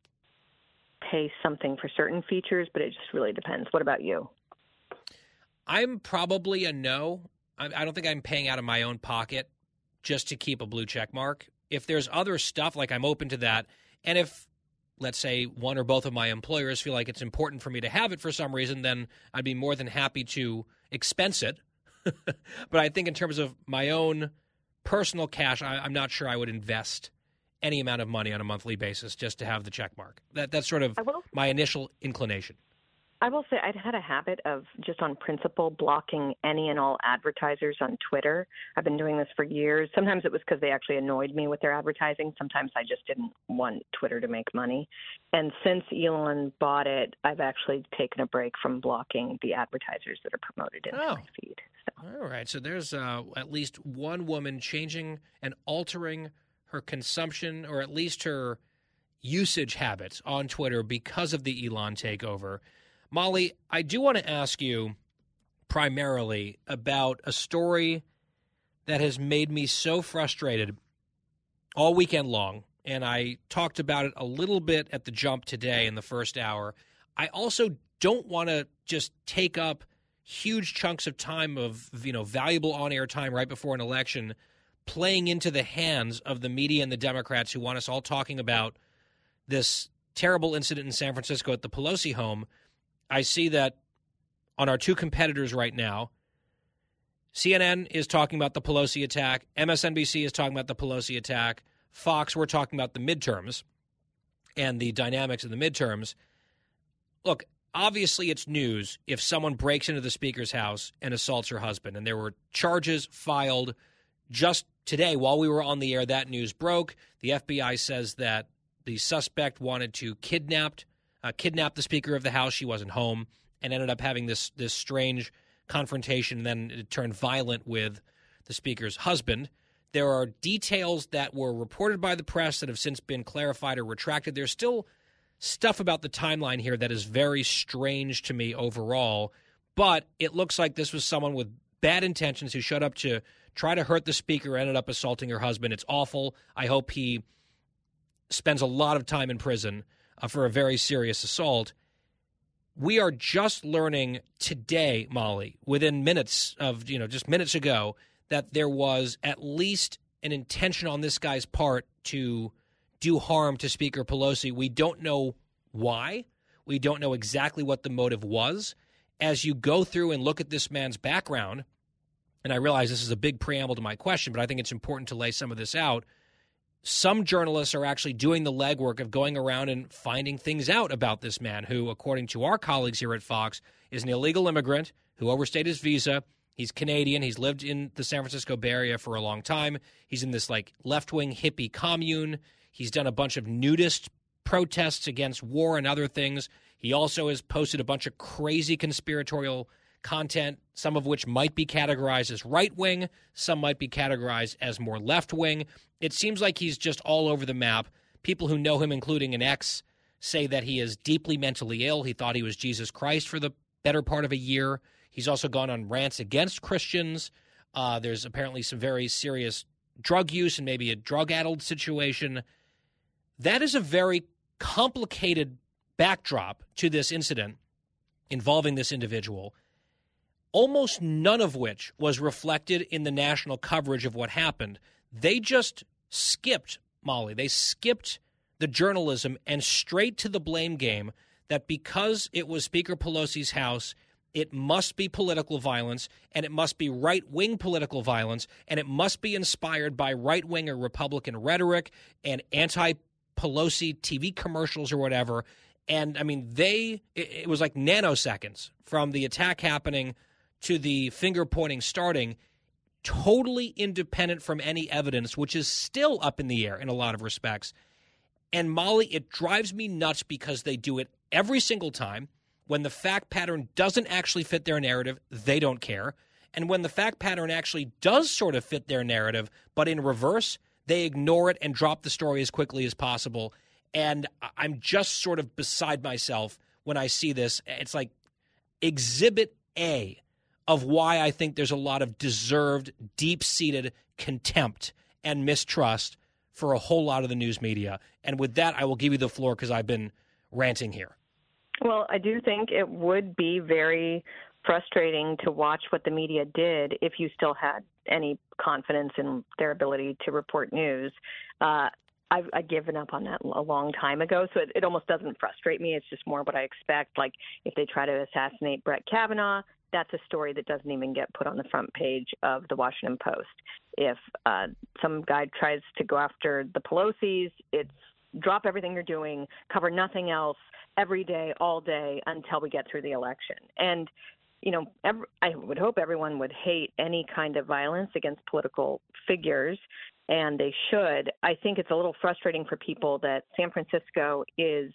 pay something for certain features, but it just really depends. What about you? I'm probably a no. I don't think I'm paying out of my own pocket just to keep a blue check mark. If there's other stuff, like I'm open to that, and if, let's say, one or both of my employers feel like it's important for me to have it for some reason, then I'd be more than happy to expense it. But I think in terms of my own personal cash, I'm not sure I would invest any amount of money on a monthly basis just to have the check mark. That's sort of my initial inclination. I will say I'd had a habit of just on principle blocking any and all advertisers on Twitter. I've been doing this for years. Sometimes it was because they actually annoyed me with their advertising. Sometimes I just didn't want Twitter to make money. And since Elon bought it, I've actually taken a break from blocking the advertisers that are promoted in my feed. So. All right. So there's at least one woman changing and altering her consumption, or at least her usage habits on Twitter because of the Elon takeover. Molly, I do want to ask you primarily about a story that has made me so frustrated all weekend long, and I talked about it a little bit at the jump today in the first hour. I also don't want to just take up huge chunks of time of, you know, valuable on-air time right before an election playing into the hands of the media and the Democrats who want us all talking about this terrible incident in San Francisco at the Pelosi home. I see that on our two competitors right now, CNN is talking about the Pelosi attack, MSNBC is talking about the Pelosi attack, Fox, we're talking about the midterms and the dynamics of the midterms. Look, obviously it's news if someone breaks into the Speaker's house and assaults her husband, and there were charges filed just today while we were on the air. That news broke. The FBI says that the suspect wanted to kidnap the Speaker of the House. She wasn't home and ended up having this strange confrontation, and then it turned violent with the Speaker's husband. There are details that were reported by the press that have since been clarified or retracted. There's still stuff about the timeline here that is very strange to me overall, but it looks like this was someone with bad intentions who showed up to try to hurt the Speaker, ended up assaulting her husband. It's awful. I hope he spends a lot of time in prison for a very serious assault. We are just learning today, Molly, within minutes of, just minutes ago, that there was at least an intention on this guy's part to do harm to Speaker Pelosi. We don't know why. We don't know exactly what the motive was. As you go through and look at this man's background, and I realize this is a big preamble to my question, but I think it's important to lay some of this out. Some journalists are actually doing the legwork of going around and finding things out about this man who, according to our colleagues here at Fox, is an illegal immigrant who overstayed his visa. He's Canadian. He's lived in the San Francisco Bay Area for a long time. He's in this, left-wing hippie commune. He's done a bunch of nudist protests against war and other things. He also has posted a bunch of crazy conspiratorial content, some of which might be categorized as right-wing, some might be categorized as more left-wing. It seems like he's just all over the map. People who know him, including an ex, say that he is deeply mentally ill. He thought he was Jesus Christ for the better part of a year. He's also gone on rants against Christians. There's apparently some very serious drug use and maybe a drug-addled situation. That is a very complicated backdrop to this incident involving this individual, almost none of which was reflected in the national coverage of what happened. They just skipped, Molly, they skipped the journalism and straight to the blame game that because it was Speaker Pelosi's house, it must be political violence, and it must be right-wing political violence, and it must be inspired by right-wing or Republican rhetoric and anti-Pelosi TV commercials or whatever. And, it was like nanoseconds from the attack happening to the finger-pointing starting, totally independent from any evidence, which is still up in the air in a lot of respects. And, Molly, it drives me nuts because they do it every single time. When the fact pattern doesn't actually fit their narrative, they don't care. And when the fact pattern actually does sort of fit their narrative, but in reverse, they ignore it and drop the story as quickly as possible. And I'm just sort of beside myself when I see this. It's like Exhibit A of why I think there's a lot of deserved, deep-seated contempt and mistrust for a whole lot of the news media. And with that, I will give you the floor because I've been ranting here. Well, I do think it would be very frustrating to watch what the media did if you still had any confidence in their ability to report news. I've given up on that a long time ago, so it almost doesn't frustrate me. It's just more what I expect. Like if they try to assassinate Brett Kavanaugh, that's a story that doesn't even get put on the front page of the Washington Post. If some guy tries to go after the Pelosi's, it's drop everything you're doing, cover nothing else every day, all day until we get through the election. And, you know, I would hope everyone would hate any kind of violence against political figures, and they should. I think it's a little frustrating for people that San Francisco is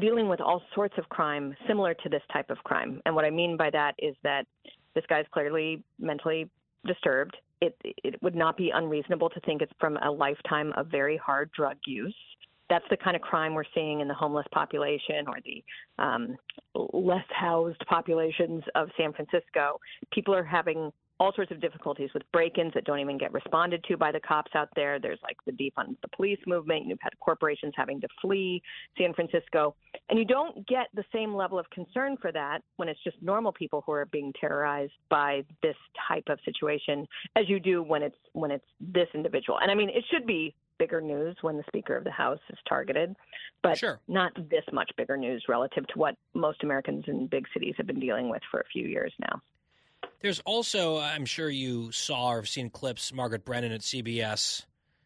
dealing with all sorts of crime similar to this type of crime. And what I mean by that is that this guy's clearly mentally disturbed. It would not be unreasonable to think it's from a lifetime of very hard drug use. That's the kind of crime we're seeing in the homeless population or the less housed populations of San Francisco. People are having all sorts of difficulties with break-ins that don't even get responded to by the cops out there. There's like the defund the police movement. You've had corporations having to flee San Francisco. And you don't get the same level of concern for that when it's just normal people who are being terrorized by this type of situation as you do when it's this individual. And I mean, it should be bigger news when the Speaker of the House is targeted, but sure, not this much bigger news relative to what most Americans in big cities have been dealing with for a few years now. There's also, I'm sure you saw or have seen clips, Margaret Brennan at CBS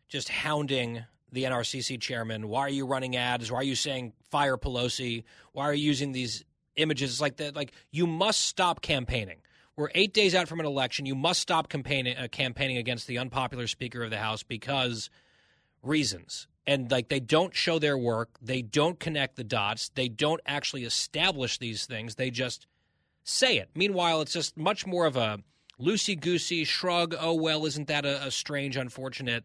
just hounding the NRCC chairman. Why are you running ads? Why are you saying fire Pelosi? Why are you using these images like that? Like, you must stop campaigning. We're 8 days out from an election. You must stop campaigning against the unpopular Speaker of the House because reasons. And, like, they don't show their work. They don't connect the dots. They don't actually establish these things. They just say it. Meanwhile, it's just much more of a loosey-goosey shrug. Oh, well, isn't that a strange, unfortunate,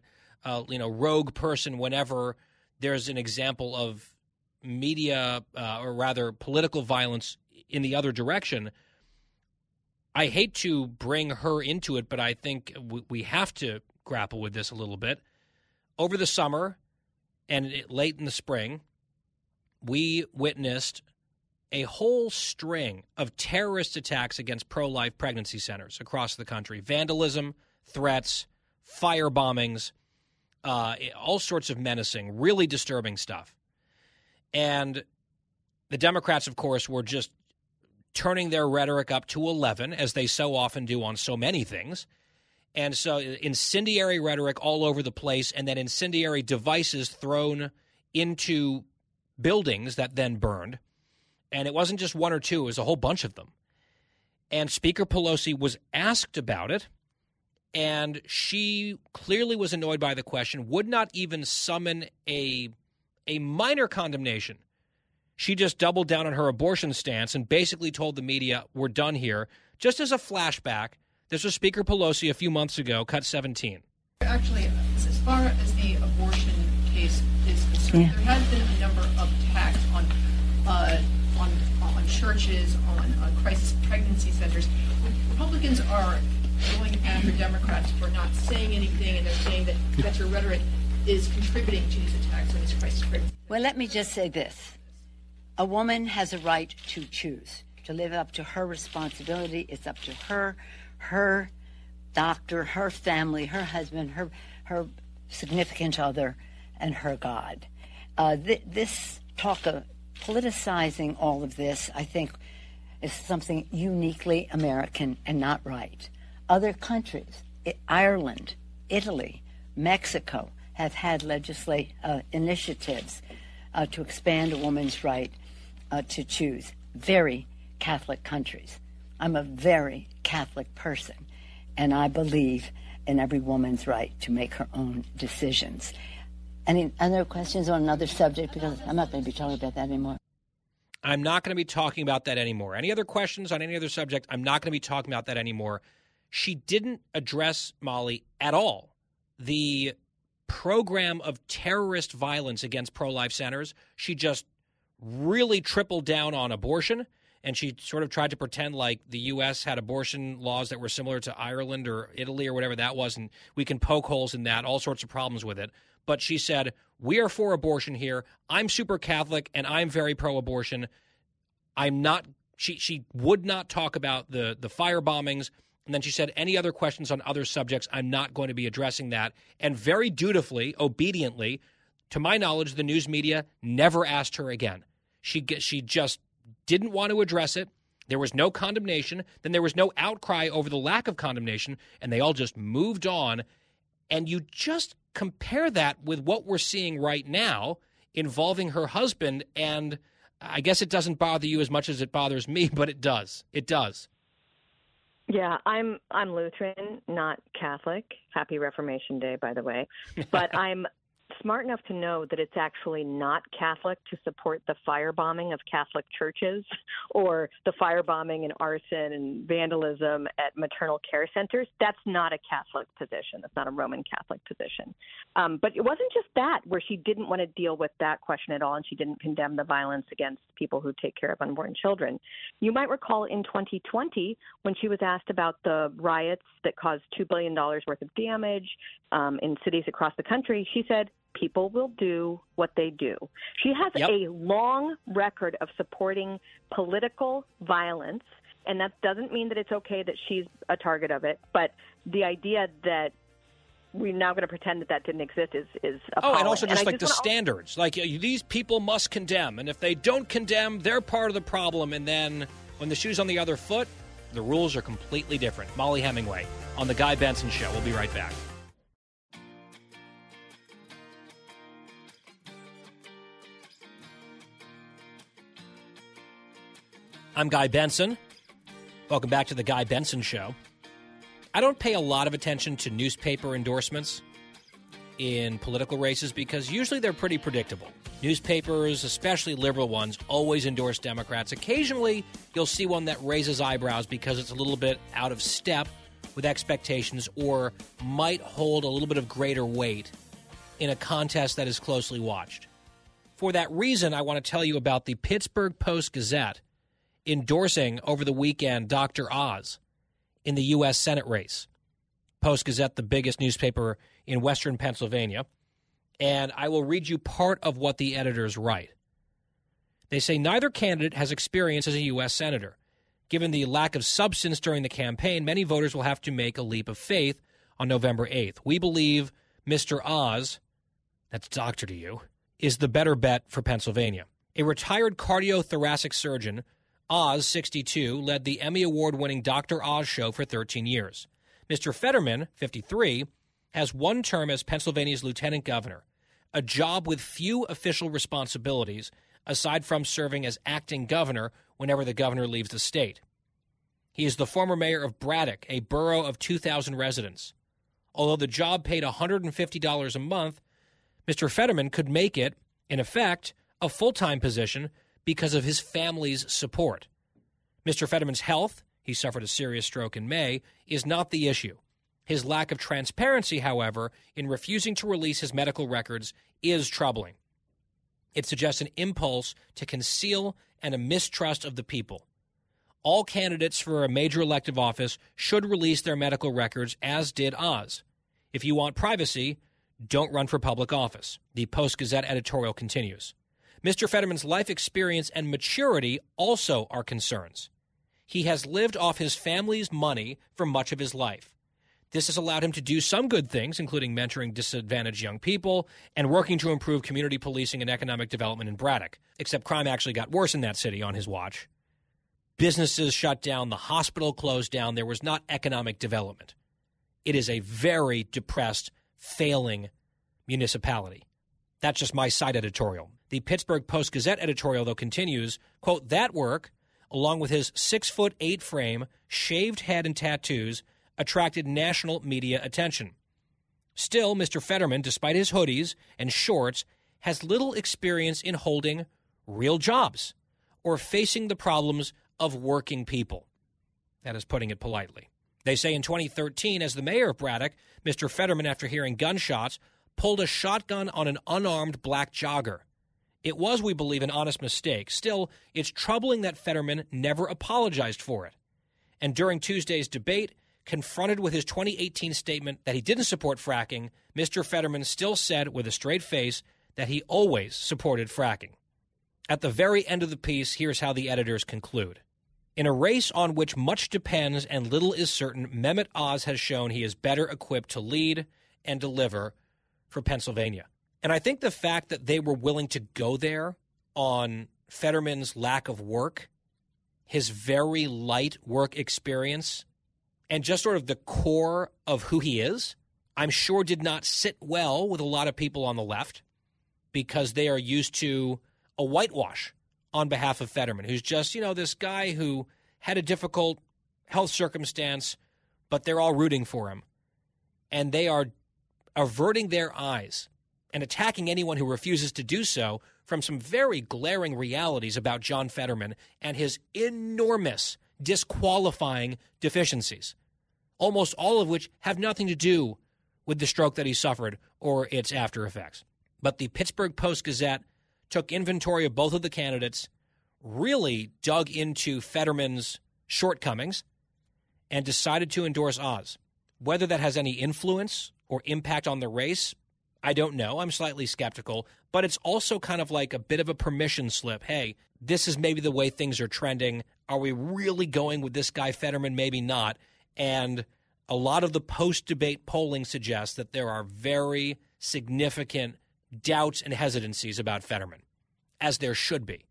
rogue person whenever there's an example of media or rather political violence in the other direction. I hate to bring her into it, but I think we have to grapple with this a little bit. Over the summer and late in the spring, we witnessed a whole string of terrorist attacks against pro-life pregnancy centers across the country. Vandalism, threats, firebombings, all sorts of menacing, really disturbing stuff. And the Democrats, of course, were just turning their rhetoric up to 11, as they so often do on so many things. And so incendiary rhetoric all over the place, and then incendiary devices thrown into buildings that then burned. And it wasn't just one or two. It was a whole bunch of them. And Speaker Pelosi was asked about it, and she clearly was annoyed by the question, would not even summon a minor condemnation. She just doubled down on her abortion stance and basically told the media, we're done here. Just as a flashback, this was Speaker Pelosi a few months ago, cut 17. Actually, as far as the abortion case is concerned, there has been a number of attacks on churches, on crisis pregnancy centers. Republicans are going after Democrats for not saying anything, and they're saying that your rhetoric is contributing to these attacks on these crisis pregnancy. Well, let me just say this. A woman has a right to choose, to live up to her responsibility. It's up to her, her doctor, her family, her husband, her significant other, and her God. This talk of politicizing all of this, I think, is something uniquely American and not right. Other countries, Ireland, Italy, Mexico, have had legislative initiatives to expand a woman's right to choose. Very Catholic countries. I'm a very Catholic person, and I believe in every woman's right to make her own decisions. Any other questions on another subject? Because I'm not going to be talking about that anymore. I'm not going to be talking about that anymore. Any other questions on any other subject? I'm not going to be talking about that anymore. She didn't address, Molly, at all, the program of terrorist violence against pro-life centers. She just really tripled down on abortion, and she sort of tried to pretend like the U.S. had abortion laws that were similar to Ireland or Italy or whatever that was, and we can poke holes in that, all sorts of problems with it. But she said, we are for abortion here. I'm super Catholic, and I'm very pro-abortion. I'm not – she would not talk about the fire bombings. And then she said, any other questions on other subjects, I'm not going to be addressing that. And very dutifully, obediently, to my knowledge, the news media never asked her again. She just didn't want to address it. There was no condemnation. Then there was no outcry over the lack of condemnation, and they all just moved on. And you just compare that with what we're seeing right now involving her husband, and I guess it doesn't bother you as much as it bothers me, but it does. It does. Yeah, I'm Lutheran, not Catholic. Happy Reformation Day, by the way. But I'm smart enough to know that it's actually not Catholic to support the firebombing of Catholic churches or the firebombing and arson and vandalism at maternal care centers. That's not a Catholic position. That's not a Roman Catholic position. But it wasn't just that, where she didn't want to deal with that question at all, and she didn't condemn the violence against people who take care of unborn children. You might recall in 2020 when she was asked about the riots that caused $2 billion worth of damage in cities across the country, she said, people will do what they do. She has a long record of supporting political violence, and that doesn't mean that it's okay that she's a target of it. But the idea that we're now going to pretend that that didn't exist is appalling. Oh, and also just like the standards. Like, these people must condemn, and if they don't condemn, they're part of the problem. And then when the shoe's on the other foot, the rules are completely different. Molly Hemingway on The Guy Benson Show. We'll be right back. I'm Guy Benson. Welcome back to The Guy Benson Show. I don't pay a lot of attention to newspaper endorsements in political races because usually they're pretty predictable. Newspapers, especially liberal ones, always endorse Democrats. Occasionally, you'll see one that raises eyebrows because it's a little bit out of step with expectations or might hold a little bit of greater weight in a contest that is closely watched. For that reason, I want to tell you about the Pittsburgh Post-Gazette endorsing over the weekend Dr. Oz in the U.S. Senate race. Post-Gazette, the biggest newspaper in western Pennsylvania. And I will read you part of what the editors write. They say neither candidate has experience as a U.S. senator. Given the lack of substance during the campaign, many voters will have to make a leap of faith on November 8th. We believe Mr. Oz, that's doctor to you, is the better bet for Pennsylvania. A retired cardiothoracic surgeon, Oz, 62, led the Emmy Award-winning Dr. Oz show for 13 years. Mr. Fetterman, 53, has one term as Pennsylvania's lieutenant governor, a job with few official responsibilities, aside from serving as acting governor whenever the governor leaves the state. He is the former mayor of Braddock, a borough of 2,000 residents. Although the job paid $150 a month, Mr. Fetterman could make it, in effect, a full-time position because of his family's support. Mr. Fetterman's health, he suffered a serious stroke in May, is not the issue. His lack of transparency, however, in refusing to release his medical records is troubling. It suggests an impulse to conceal and a mistrust of the people. All candidates for a major elective office should release their medical records, as did Oz. If you want privacy, don't run for public office. The Post-Gazette editorial continues. Mr. Fetterman's life experience and maturity also are concerns. He has lived off his family's money for much of his life. This has allowed him to do some good things, including mentoring disadvantaged young people and working to improve community policing and economic development in Braddock, except crime actually got worse in that city on his watch. Businesses shut down, the hospital closed down, there was not economic development. It is a very depressed, failing municipality. That's just my side editorial. The Pittsburgh Post-Gazette editorial, though, continues, quote, that work, along with his 6'8" frame, shaved head and tattoos, attracted national media attention. Still, Mr. Fetterman, despite his hoodies and shorts, has little experience in holding real jobs or facing the problems of working people. That is putting it politely. They say in 2013, as the mayor of Braddock, Mr. Fetterman, after hearing gunshots, pulled a shotgun on an unarmed black jogger. It was, we believe, an honest mistake. Still, it's troubling that Fetterman never apologized for it. And during Tuesday's debate, confronted with his 2018 statement that he didn't support fracking, Mr. Fetterman still said with a straight face that he always supported fracking. At the very end of the piece, here's how the editors conclude. In a race on which much depends and little is certain, Mehmet Oz has shown he is better equipped to lead and deliver for Pennsylvania. And I think the fact that they were willing to go there on Fetterman's lack of work, his very light work experience, and just sort of the core of who he is, I'm sure did not sit well with a lot of people on the left because they are used to a whitewash on behalf of Fetterman, who's just, you know, this guy who had a difficult health circumstance, but they're all rooting for him. And they are averting their eyes and attacking anyone who refuses to do so from some very glaring realities about John Fetterman and his enormous disqualifying deficiencies, almost all of which have nothing to do with the stroke that he suffered or its after effects. But the Pittsburgh Post-Gazette took inventory of both of the candidates, really dug into Fetterman's shortcomings, and decided to endorse Oz. Whether that has any influence or impact on the race, I don't know. I'm slightly skeptical, but it's also kind of like a bit of a permission slip. Hey, this is maybe the way things are trending. Are we really going with this guy Fetterman? Maybe not. And a lot of the post-debate polling suggests that there are very significant doubts and hesitancies about Fetterman, as there should be.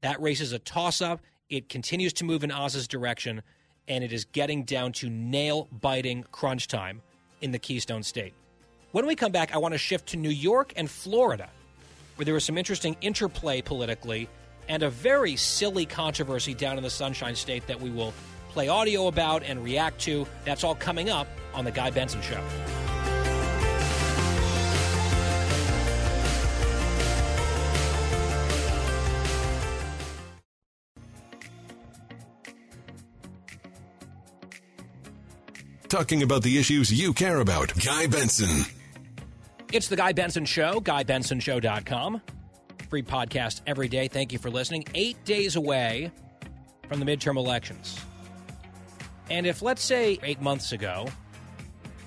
That race is a toss-up. It continues to move in Oz's direction, and it is getting down to nail-biting crunch time in the Keystone State. When we come back, I want to shift to New York and Florida, where there was some interesting interplay politically and a very silly controversy down in the Sunshine State that we will play audio about and react to. That's all coming up on The Guy Benson Show. Talking about the issues you care about. Guy Benson. It's the Guy Benson Show, GuyBensonShow.com. Free podcast every day. Thank you for listening. 8 days away from the midterm elections. And if, let's say, 8 months ago,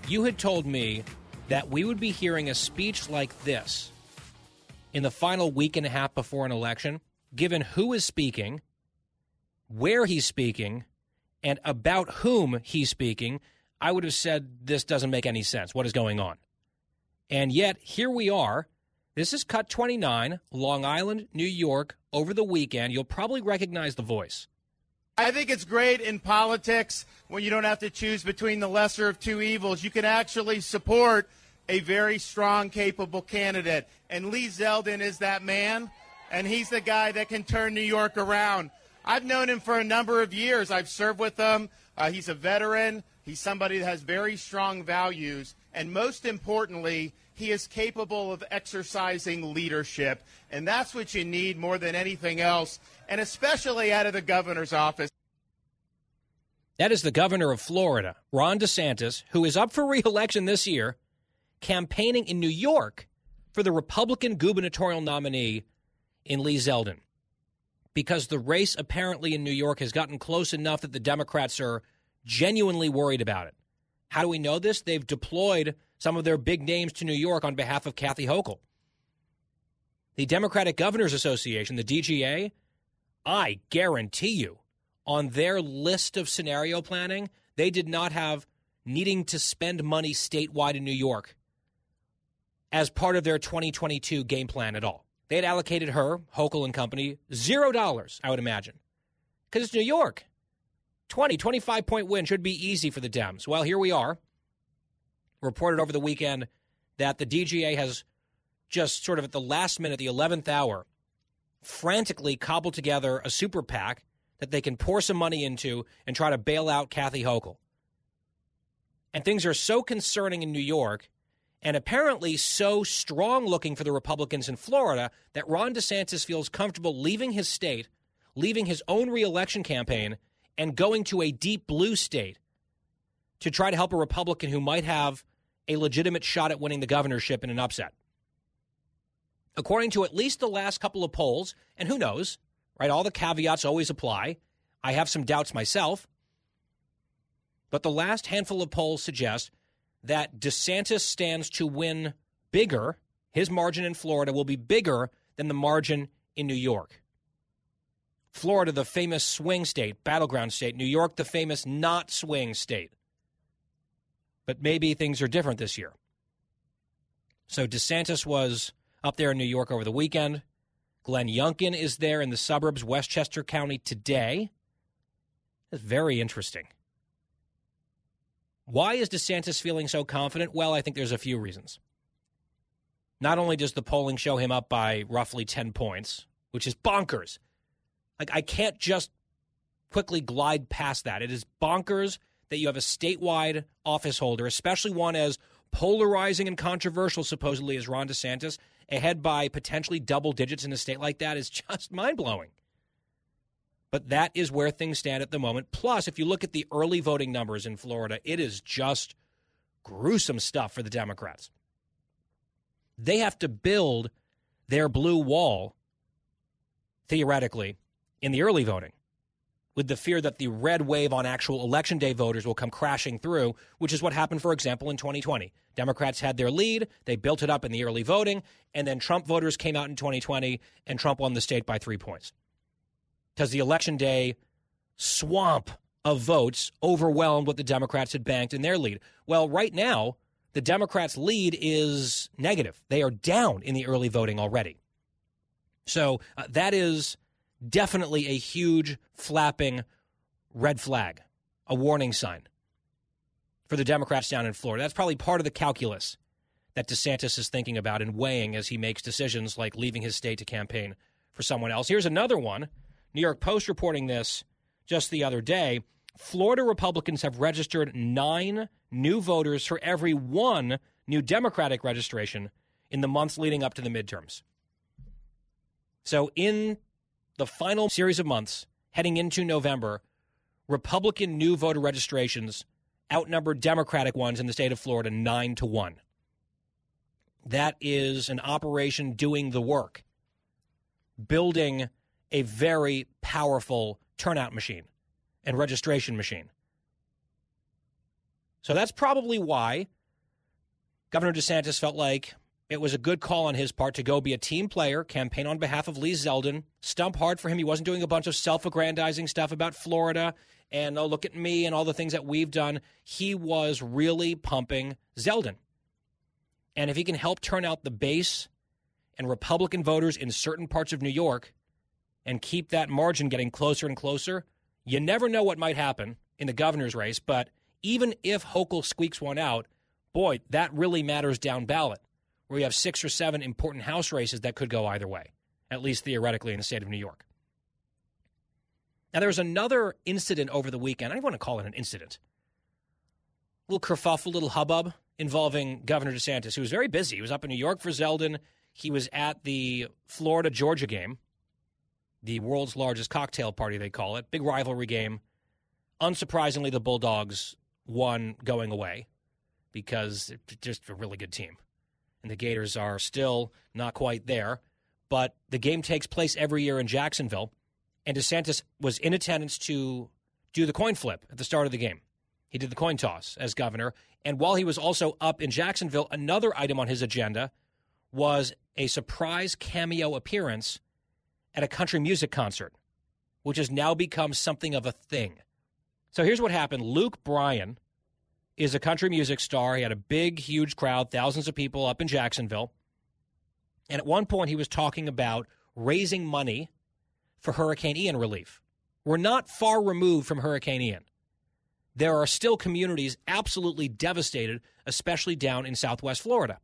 you had told me that we would be hearing a speech like this in the final week and a half before an election, given who is speaking, where he's speaking, and about whom he's speaking, I would have said, this doesn't make any sense. What is going on? And yet, here we are. This is Cut 29, Long Island, New York, over the weekend. You'll probably recognize the voice. I think it's great in politics when you don't have to choose between the lesser of two evils. You can actually support a very strong, capable candidate. And Lee Zeldin is that man, and he's the guy that can turn New York around. I've known him for a number of years. I've served with him. He's a veteran. He's somebody that has very strong values. And most importantly, he is capable of exercising leadership. And that's what you need more than anything else, and especially out of the governor's office. That is the governor of Florida, Ron DeSantis, who is up for re-election this year, campaigning in New York for the Republican gubernatorial nominee in Lee Zeldin. Because the race apparently in New York has gotten close enough that the Democrats are genuinely worried about it. How do we know this? They've deployed some of their big names to New York on behalf of Kathy Hochul. The Democratic Governors Association, the DGA, I guarantee you, on their list of scenario planning, they did not have needing to spend money statewide in New York as part of their 2022 game plan at all. They had allocated her, Hochul and company, $0, I would imagine. Because it's New York. 25-point win should be easy for the Dems. Well, here we are. Reported over the weekend that the DGA has just sort of at the last minute, the 11th hour, frantically cobbled together a super PAC that they can pour some money into and try to bail out Kathy Hochul. And things are so concerning in New York, and apparently so strong-looking for the Republicans in Florida, that Ron DeSantis feels comfortable leaving his state, leaving his own re-election campaign, and going to a deep blue state to try to help a Republican who might have a legitimate shot at winning the governorship in an upset. According to at least the last couple of polls, and who knows, right, all the caveats always apply. I have some doubts myself. But the last handful of polls suggest that DeSantis stands to win bigger. His margin in Florida will be bigger than the margin in New York. Florida, the famous swing state, battleground state. New York, the famous not swing state. But maybe things are different this year. So DeSantis was up there in New York over the weekend. Glenn Youngkin is there in the suburbs, Westchester County today. That's very interesting. Why is DeSantis feeling so confident? Well, I think there's a few reasons. Not only does the polling show him up by roughly 10 points, which is bonkers. Like, I can't just quickly glide past that. It is bonkers that you have a statewide office holder, especially one as polarizing and controversial, supposedly, as Ron DeSantis, ahead by potentially double digits in a state like that is just mind-blowing. But that is where things stand at the moment. Plus, if you look at the early voting numbers in Florida, it is just gruesome stuff for the Democrats. They have to build their blue wall, theoretically, in the early voting, with the fear that the red wave on actual Election Day voters will come crashing through, which is what happened, for example, in 2020. Democrats had their lead, they built it up in the early voting, and then Trump voters came out in 2020, and Trump won the state by 3 points. Because the Election Day swamp of votes overwhelmed what the Democrats had banked in their lead. Well, right now, the Democrats' lead is negative. They are down in the early voting already. So that is definitely a huge flapping red flag, a warning sign for the Democrats down in Florida. That's probably part of the calculus that DeSantis is thinking about and weighing as he makes decisions like leaving his state to campaign for someone else. Here's another one. New York Post reporting this just the other day. Florida Republicans have registered 9 new voters for every 1 new Democratic registration in the months leading up to the midterms. So in the final series of months, heading into November, Republican new voter registrations outnumbered Democratic ones in the state of Florida 9-1. That is an operation doing the work, building a very powerful turnout machine and registration machine. So that's probably why Governor DeSantis felt like it was a good call on his part to go be a team player, campaign on behalf of Lee Zeldin, stump hard for him. He wasn't doing a bunch of self-aggrandizing stuff about Florida and, oh, look at me and all the things that we've done. He was really pumping Zeldin. And if he can help turn out the base and Republican voters in certain parts of New York and keep that margin getting closer and closer, you never know what might happen in the governor's race. But even if Hochul squeaks one out, boy, that really matters down ballot, where you have 6 or 7 important House races that could go either way, at least theoretically in the state of New York. Now, there was another incident over the weekend. I don't want to call it an incident. A little kerfuffle, little hubbub involving Governor DeSantis, who was very busy. He was up in New York for Zeldin. He was at the Florida-Georgia game, the world's largest cocktail party, they call it. Big rivalry game. Unsurprisingly, the Bulldogs won going away because it's just a really good team. And the Gators are still not quite there. But the game takes place every year in Jacksonville. And DeSantis was in attendance to do the coin flip at the start of the game. He did the coin toss as governor. And while he was also up in Jacksonville, another item on his agenda was a surprise cameo appearance at a country music concert, which has now become something of a thing. So here's what happened. Luke Bryan is a country music star. He had a big, huge crowd, thousands of people up in Jacksonville. And at one point, he was talking about raising money for Hurricane Ian relief. We're not far removed from Hurricane Ian. There are still communities absolutely devastated, especially down in Southwest Florida.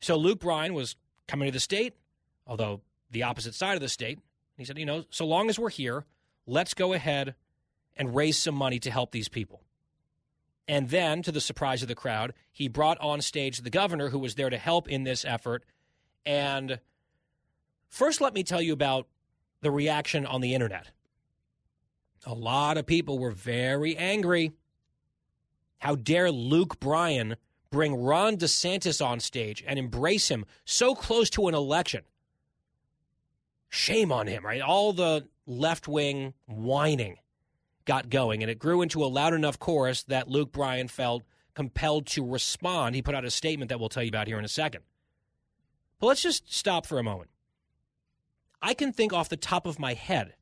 So Luke Bryan was coming to the state, although the opposite side of the state. He said, you know, so long as we're here, let's go ahead and raise some money to help these people. And then, to the surprise of the crowd, he brought on stage the governor, who was there to help in this effort. And first, let me tell you about the reaction on the internet. A lot of people were very angry. How dare Luke Bryan bring Ron DeSantis on stage and embrace him so close to an election? Shame on him, right? All the left-wing whining got going, and it grew into a loud enough chorus that Luke Bryan felt compelled to respond. He put out a statement that we'll tell you about here in a second. But let's just stop for a moment. I can think off the top of my head,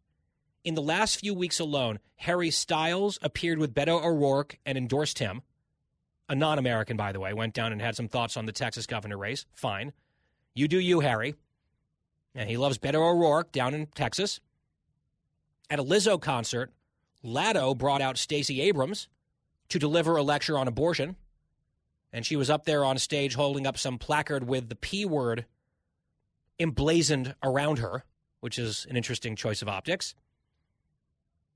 in the last few weeks alone, Harry Styles appeared with Beto O'Rourke and endorsed him. A non-American, by the way, went down and had some thoughts on the Texas governor race. Fine. You do you, Harry. And he loves Beto O'Rourke down in Texas. At a Lizzo concert, Latto brought out Stacey Abrams, to deliver a lecture on abortion, and she was up there on stage holding up some placard with the P word emblazoned around her, which is an interesting choice of optics.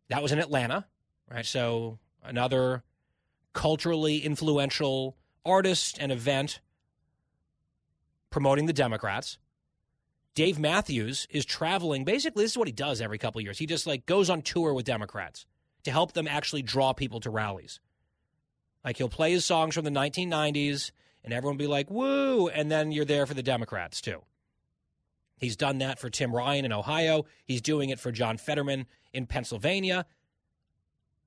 That was in Atlanta, right? So another culturally influential artist and event promoting the Democrats. Dave Matthews is traveling. Basically, this is what he does every couple of years. He just goes on tour with Democrats to help them actually draw people to rallies. He'll play his songs from the 1990s, and everyone will be like, woo, and then you're there for the Democrats, too. He's done that for Tim Ryan in Ohio. He's doing it for John Fetterman in Pennsylvania.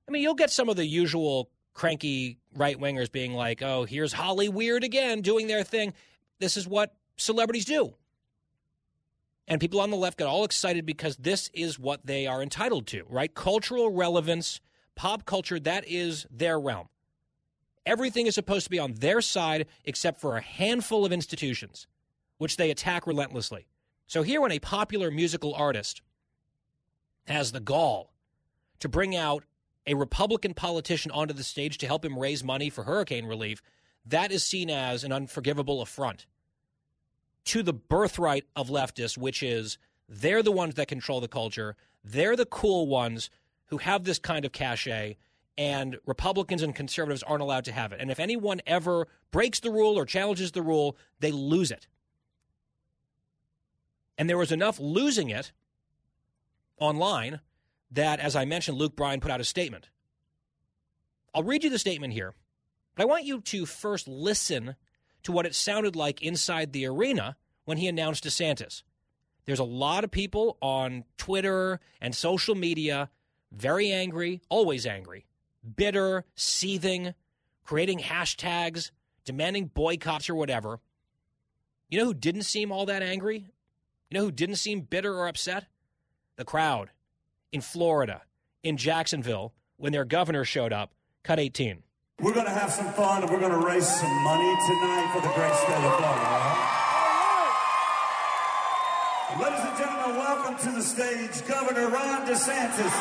I mean, you'll get some of the usual cranky right-wingers being like, oh, here's Holly Weird again doing their thing. This is what celebrities do. And people on the left get all excited because this is what they are entitled to, right? Cultural relevance, pop culture, that is their realm. Everything is supposed to be on their side except for a handful of institutions, which they attack relentlessly. So here when a popular musical artist has the gall to bring out a Republican politician onto the stage to help him raise money for hurricane relief, that is seen as an unforgivable affront to the birthright of leftists, which is they're the ones that control the culture, they're the cool ones who have this kind of cachet, and Republicans and conservatives aren't allowed to have it. And if anyone ever breaks the rule or challenges the rule, they lose it. And there was enough losing it online that, as I mentioned, Luke Bryan put out a statement. I'll read you the statement here, but I want you to first listen to what it sounded like inside the arena when he announced DeSantis. There's a lot of people on Twitter and social media, very angry, always angry, bitter, seething, creating hashtags, demanding boycotts or whatever. You know who didn't seem all that angry? You know who didn't seem bitter or upset? The crowd in Florida, in Jacksonville, when their governor showed up. Cut 18. We're going to have some fun, and we're going to raise some money tonight for the great state of Florida. All right? Ladies and gentlemen, welcome to the stage, Governor Ron DeSantis.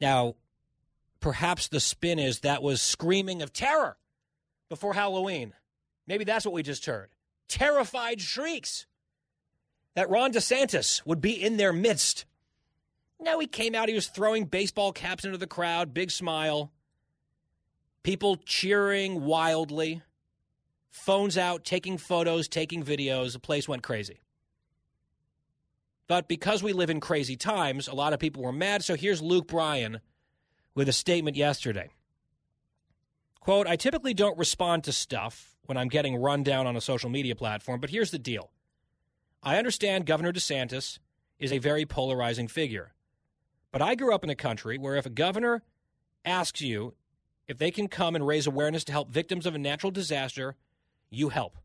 Now, perhaps the spin is that was screaming of terror before Halloween. Maybe that's what we just heard. Terrified shrieks that Ron DeSantis would be in their midst. Now he came out, he was throwing baseball caps into the crowd, big smile. People cheering wildly. Phones out, taking photos, taking videos. The place went crazy. But because we live in crazy times, a lot of people were mad. So here's Luke Bryan with a statement yesterday. Quote, I typically don't respond to stuff when I'm getting run down on a social media platform, but here's the deal. I understand Governor DeSantis is a very polarizing figure, but I grew up in a country where if a governor asks you if they can come and raise awareness to help victims of a natural disaster, you help.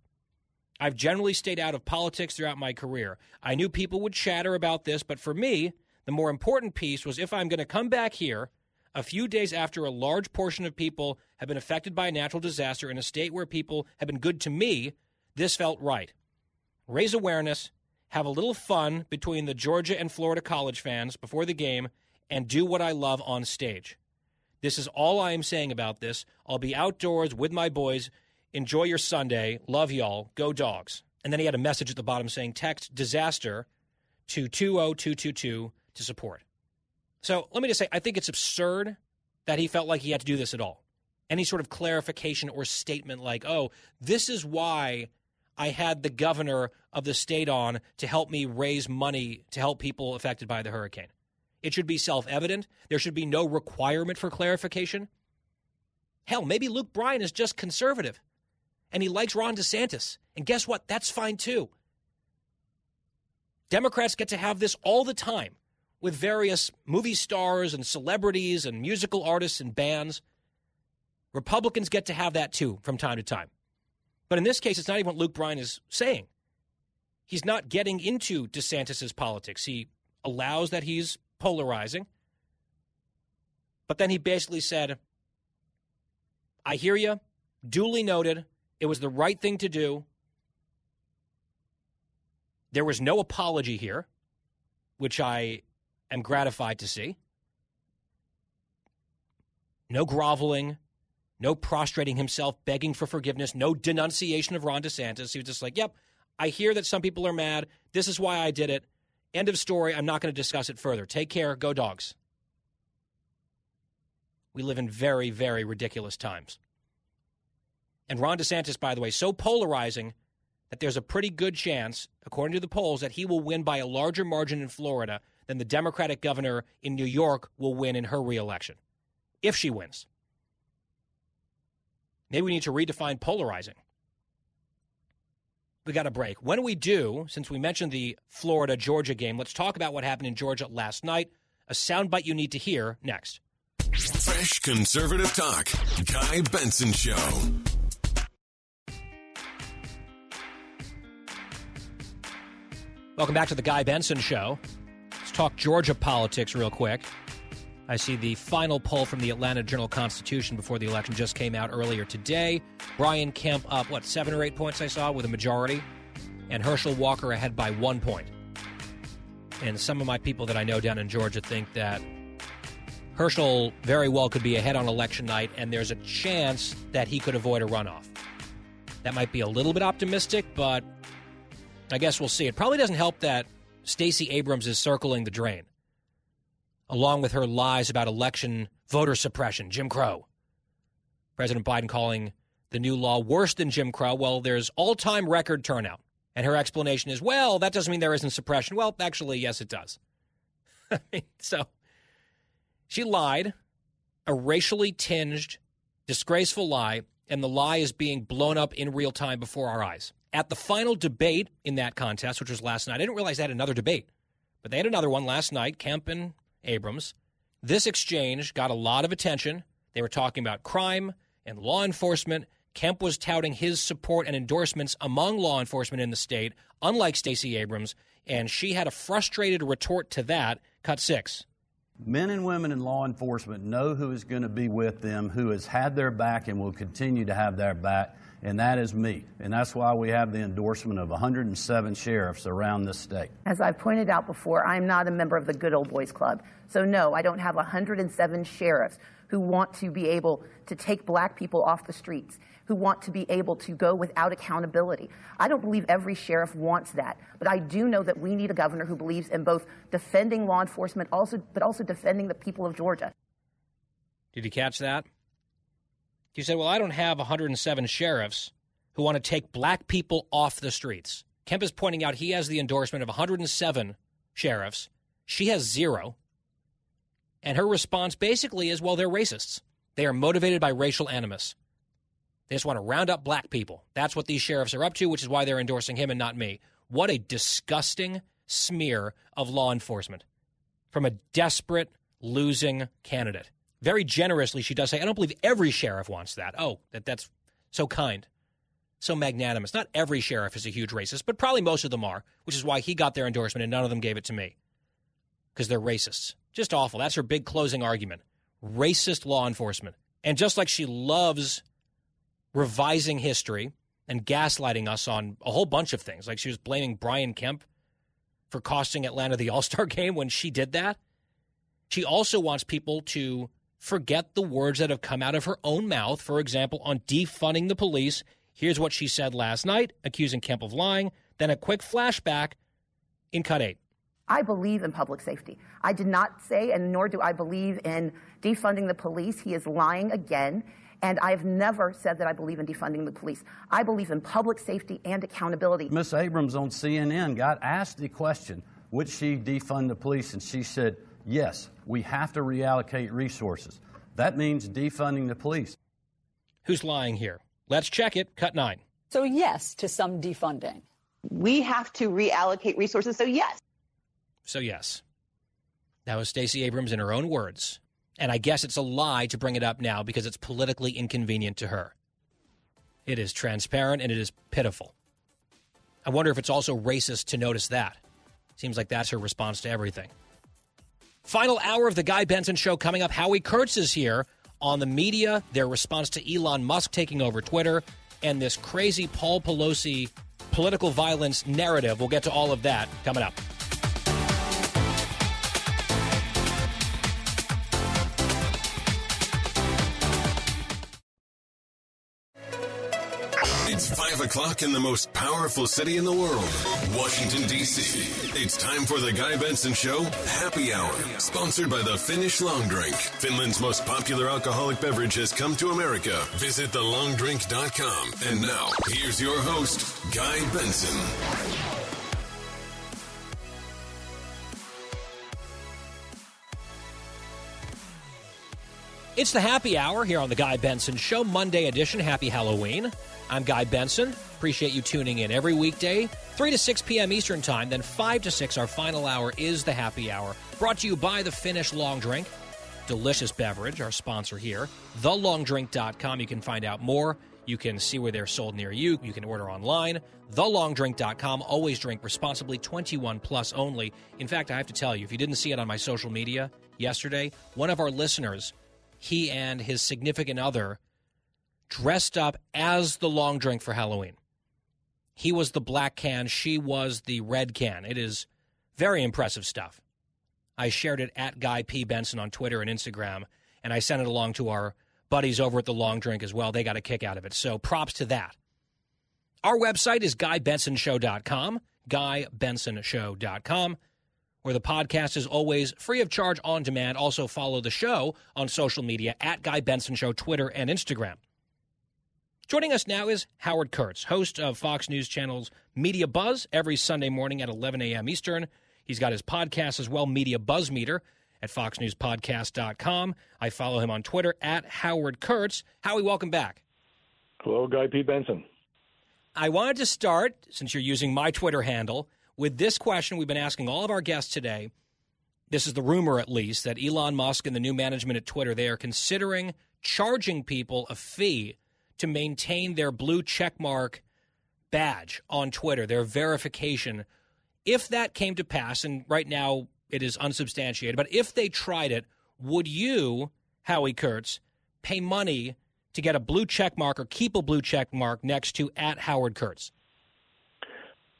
I've generally stayed out of politics throughout my career. I knew people would chatter about this, but for me, the more important piece was if I'm going to come back here a few days after a large portion of people have been affected by a natural disaster in a state where people have been good to me, this felt right. Raise awareness, have a little fun between the Georgia and Florida college fans before the game, and do what I love on stage. This is all I am saying about this. I'll be outdoors with my boys. Enjoy your Sunday. Love y'all. Go Dogs. And then he had a message at the bottom saying, text disaster to 20222 to support. So let me just say, I think it's absurd that he felt like he had to do this at all. Any sort of clarification or statement like, oh, this is why I had the governor of the state on to help me raise money to help people affected by the hurricane. It should be self-evident. There should be no requirement for clarification. Hell, maybe Luke Bryan is just conservative, and he likes Ron DeSantis. And guess what? That's fine, too. Democrats get to have this all the time, with various movie stars and celebrities and musical artists and bands. Republicans get to have that, too, from time to time. But in this case, it's not even what Luke Bryan is saying. He's not getting into DeSantis' politics. He allows that he's polarizing. But then he basically said, I hear you, duly noted, it was the right thing to do. There was no apology here, which I am gratified to see. No groveling, no prostrating himself, begging for forgiveness, no denunciation of Ron DeSantis. He was just like, yep, I hear that some people are mad. This is why I did it. End of story. I'm not going to discuss it further. Take care. Go Dogs. We live in very, very ridiculous times. And Ron DeSantis, by the way, so polarizing that there's a pretty good chance, according to the polls, that he will win by a larger margin in Florida than the Democratic governor in New York will win in her reelection, if she wins. Maybe we need to redefine polarizing. We got a break. When we do, since we mentioned the Florida-Georgia game, let's talk about what happened in Georgia last night. A soundbite you need to hear next. Fresh conservative talk. Guy Benson Show. Welcome back to the Guy Benson Show. Let's talk Georgia politics real quick. I see the final poll from the Atlanta Journal-Constitution before the election just came out earlier today. Brian Kemp up, 7 or 8 points I saw, with a majority. And Herschel Walker ahead by 1 point. And some of my people that I know down in Georgia think that Herschel very well could be ahead on election night, and there's a chance that he could avoid a runoff. That might be a little bit optimistic, but I guess we'll see. It probably doesn't help that Stacey Abrams is circling the drain, along with her lies about election voter suppression, Jim Crow. President Biden calling the new law worse than Jim Crow. Well, there's all-time record turnout. And her explanation is, well, that doesn't mean there isn't suppression. Well, actually, yes, it does. So she lied, a racially tinged, disgraceful lie, and the lie is being blown up in real time before our eyes. At the final debate in that contest, which was last night, I didn't realize they had another debate, but they had another one last night, Kemp and Abrams. This exchange got a lot of attention. They were talking about crime and law enforcement. Kemp was touting his support and endorsements among law enforcement in the state, unlike Stacey Abrams, and she had a frustrated retort to that. Cut 6. Men and women in law enforcement know who is going to be with them, who has had their back and will continue to have their back, and that is me. And that's why we have the endorsement of 107 sheriffs around this state. As I pointed out before, I'm not a member of the Good Old Boys Club. So, no, I don't have 107 sheriffs who want to be able to take black people off the streets, who want to be able to go without accountability. I don't believe every sheriff wants that, but I do know that we need a governor who believes in both defending law enforcement, but also defending the people of Georgia. Did you catch that? You said, well, I don't have 107 sheriffs who want to take black people off the streets. Kemp is pointing out he has the endorsement of 107 sheriffs. She has 0. And her response basically is, well, they're racists. They are motivated by racial animus. They just want to round up black people. That's what these sheriffs are up to, which is why they're endorsing him and not me. What a disgusting smear of law enforcement from a desperate, losing candidate. Very generously, she does say, I don't believe every sheriff wants that. Oh, that's so kind, so magnanimous. Not every sheriff is a huge racist, but probably most of them are, which is why he got their endorsement and none of them gave it to me, because they're racists. Just awful. That's her big closing argument. Racist law enforcement. And just like she loves revising history and gaslighting us on a whole bunch of things, like she was blaming Brian Kemp for costing Atlanta the All-Star game when she did that, she also wants people to forget the words that have come out of her own mouth, for example, on defunding the police. Here's what she said last night, accusing Kemp of lying, then a quick flashback in Cut 8. I believe in public safety. I did not say, and nor do I believe in defunding the police. He is lying again. And I've never said that I believe in defunding the police. I believe in public safety and accountability. Ms. Abrams on CNN got asked the question, would she defund the police? And she said, yes, we have to reallocate resources. That means defunding the police. Who's lying here? Let's check it. Cut 9. So yes to some defunding. We have to reallocate resources. So yes. So yes. That was Stacey Abrams in her own words. And I guess it's a lie to bring it up now because it's politically inconvenient to her. It is transparent and it is pitiful. I wonder if it's also racist to notice that. Seems like that's her response to everything. Final hour of the Guy Benson Show coming up. Howie Kurtz is here on the media, their response to Elon Musk taking over Twitter, and this crazy Paul Pelosi political violence narrative. We'll get to all of that coming up. It's 5 o'clock in the most powerful city in the world, Washington, D.C. It's time for the Guy Benson Show Happy Hour, sponsored by the Finnish Long Drink. Finland's most popular alcoholic beverage has come to America. Visit thelongdrink.com. And now, here's your host, Guy Benson. It's the Happy Hour here on the Guy Benson Show, Monday edition. Happy Halloween. I'm Guy Benson. Appreciate you tuning in every weekday, 3 to 6 p.m. Eastern Time, then 5 to 6. Our final hour is the Happy Hour, brought to you by the Finnish Long Drink. Delicious beverage, our sponsor here, thelongdrink.com. You can find out more. You can see where they're sold near you. You can order online, thelongdrink.com. Always drink responsibly, 21 plus only. In fact, I have to tell you, if you didn't see it on my social media yesterday, one of our listeners, he and his significant other, dressed up as the Long Drink for Halloween. He was the black can. She was the red can. It is very impressive stuff. I shared it at Guy P. Benson on Twitter and Instagram, and I sent it along to our buddies over at the Long Drink as well. They got a kick out of it, so props to that. Our website is GuyBensonShow.com, GuyBensonShow.com, where the podcast is always free of charge on demand. Also follow the show on social media at Guy Benson Show, Twitter, and Instagram. Joining us now is Howard Kurtz, host of Fox News Channel's Media Buzz every Sunday morning at 11 a.m. Eastern. He's got his podcast as well, Media Buzz Meter, at FoxNewsPodcast.com. I follow him on Twitter at Howard Kurtz. Howie, welcome back. Hello, Guy P. Benson. I wanted to start, since you're using my Twitter handle, with this question we've been asking all of our guests today. This is the rumor, at least, that Elon Musk and the new management at Twitter, they are considering charging people a fee to maintain their blue checkmark badge on Twitter, their verification. If that came to pass, and right now it is unsubstantiated, but if they tried it, would you, Howie Kurtz, pay money to get a blue checkmark or keep a blue checkmark next to at Howard Kurtz?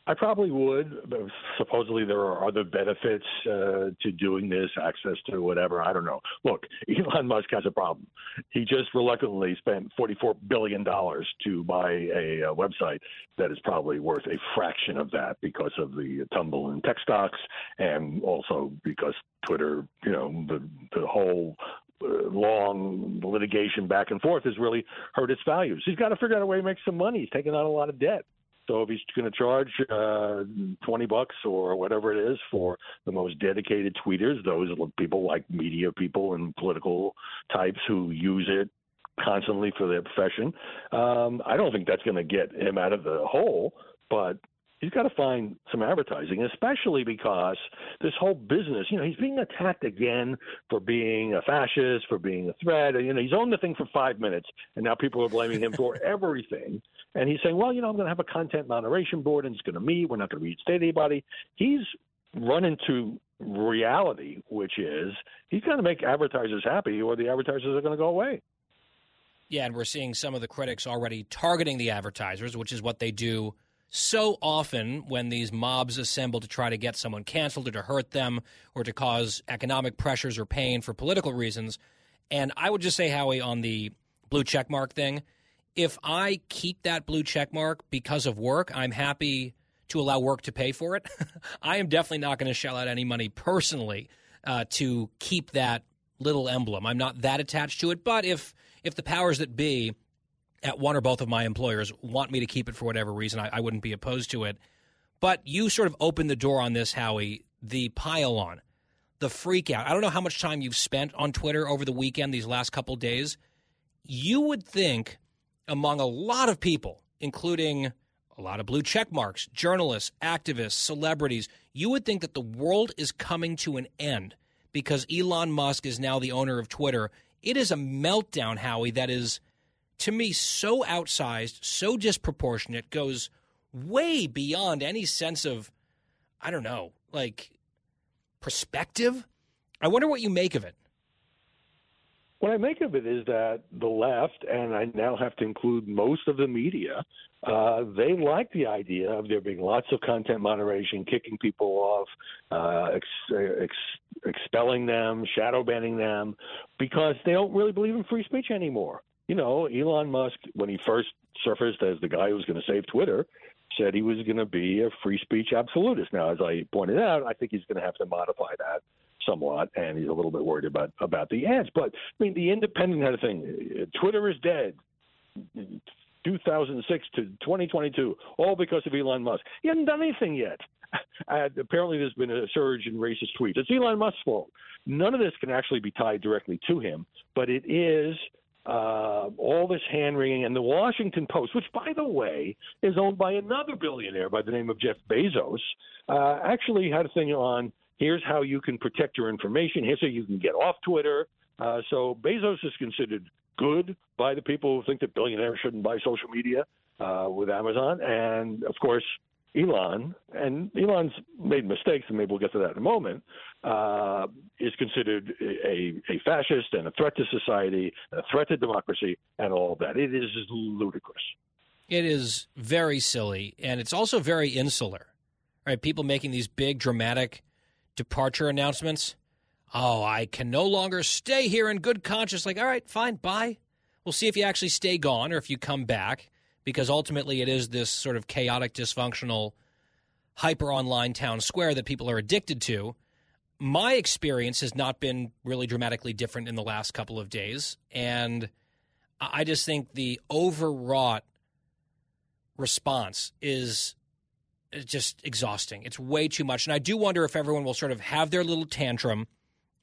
I probably would. But supposedly there are other benefits to doing this, access to whatever. I don't know. Look, Elon Musk has a problem. He just reluctantly spent $44 billion to buy a website that is probably worth a fraction of that because of the tumble in tech stocks, and also because Twitter, you know, the whole long litigation back and forth has really hurt its values. He's got to figure out a way to make some money. He's taking on a lot of debt. So if he's going to charge $20 or whatever it is for the most dedicated tweeters, those people like media people and political types who use it constantly for their profession, I don't think that's going to get him out of the hole. But he's got to find some advertising, especially because this whole business, you know, he's being attacked again for being a fascist, for being a threat. You know, he's owned the thing for 5 minutes, and now people are blaming him for everything. And he's saying, well, you know, I'm going to have a content moderation board, and it's going to meet. We're not going to reinstate anybody. He's run into reality, which is he's got to make advertisers happy, or the advertisers are going to go away. Yeah, and we're seeing some of the critics already targeting the advertisers, which is what they do so often when these mobs assemble to try to get someone canceled or to hurt them or to cause economic pressures or pain for political reasons. And I would just say, Howie, on the blue checkmark thing, if I keep that blue checkmark because of work, I'm happy to allow work to pay for it. I am definitely not going to shell out any money personally to keep that little emblem. I'm not that attached to it. But if the powers that be at one or both of my employers want me to keep it for whatever reason, I wouldn't be opposed to it. But you sort of opened the door on this, Howie, the pile-on, the freak-out. I don't know how much time you've spent on Twitter over the weekend, these last couple days. You would think among a lot of people, including a lot of blue check marks, journalists, activists, celebrities, you would think that the world is coming to an end because Elon Musk is now the owner of Twitter. It is a meltdown, Howie, that is, to me, so outsized, so disproportionate, goes way beyond any sense of, I don't know, like perspective. I wonder what you make of it. What I make of it is that the left, and I now have to include most of the media, they like the idea of there being lots of content moderation, kicking people off, expelling them, shadow banning them, because they don't really believe in free speech anymore. you know, Elon Musk, when he first surfaced as the guy who was going to save Twitter, said he was going to be a free speech absolutist. Now, as I pointed out, I think he's going to have to modify that somewhat, and he's a little bit worried about the ads. But, I mean, the Independent had a thing. Twitter is dead, 2006 to 2022, all because of Elon Musk. He hasn't done anything yet. And apparently there's been a surge in racist tweets. It's Elon Musk's fault. None of this can actually be tied directly to him, but it is all this hand-wringing. And the Washington Post, which, by the way, is owned by another billionaire by the name of Jeff Bezos, actually had a thing on here's how you can protect your information, here's how you can get off Twitter. So Bezos is considered good by the people who think that billionaires shouldn't buy social media with Amazon. And, of course, Elon, and Elon's made mistakes, and maybe we'll get to that in a moment, is considered a fascist and a threat to society, a threat to democracy, and all of that. It is ludicrous. It is very silly, and it's also very insular. Right? People making these big, dramatic departure announcements. Oh, I can no longer stay here in good conscience. Like, all right, fine, bye. We'll see if you actually stay gone or if you come back, because ultimately it is this sort of chaotic, dysfunctional, hyper-online town square that people are addicted to. My experience has not been really dramatically different in the last couple of days, and I just think the overwrought response is just exhausting. It's way too much, and I do wonder if everyone will sort of have their little tantrum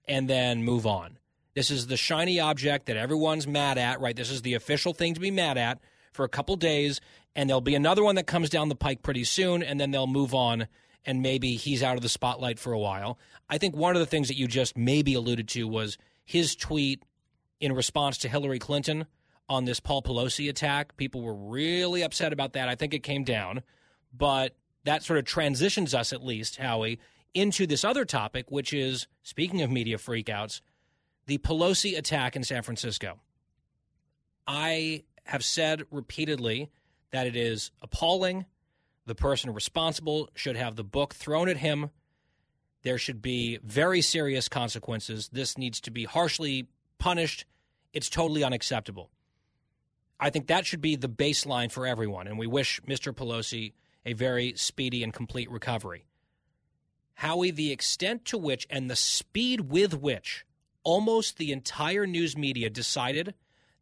and then move on. This is the shiny object that everyone's mad at, right? This is the official thing to be mad at for a couple days, and there'll be another one that comes down the pike pretty soon, and then they'll move on, and maybe he's out of the spotlight for a while. I think one of the things that you just maybe alluded to was his tweet in response to Hillary Clinton on this Paul Pelosi attack. People were really upset about that. I think it came down, but that sort of transitions us, at least, Howie, into this other topic, which is, speaking of media freakouts, the Pelosi attack in San Francisco. I have said repeatedly that it is appalling. The person responsible should have the book thrown at him. There should be very serious consequences. This needs to be harshly punished. It's totally unacceptable. I think that should be the baseline for everyone, and we wish Mr. Pelosi a very speedy and complete recovery. Howie, the extent to which and the speed with which almost the entire news media decided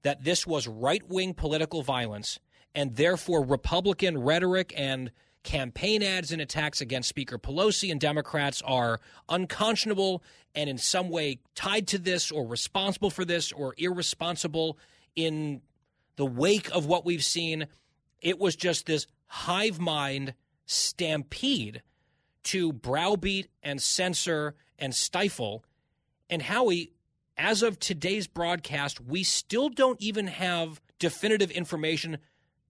that this was right-wing political violence and therefore Republican rhetoric and campaign ads and attacks against Speaker Pelosi and Democrats are unconscionable and in some way tied to this or responsible for this or irresponsible in the wake of what we've seen. It was just this hive mind stampede to browbeat and censor and stifle. And Howie, as of today's broadcast, we still don't even have definitive information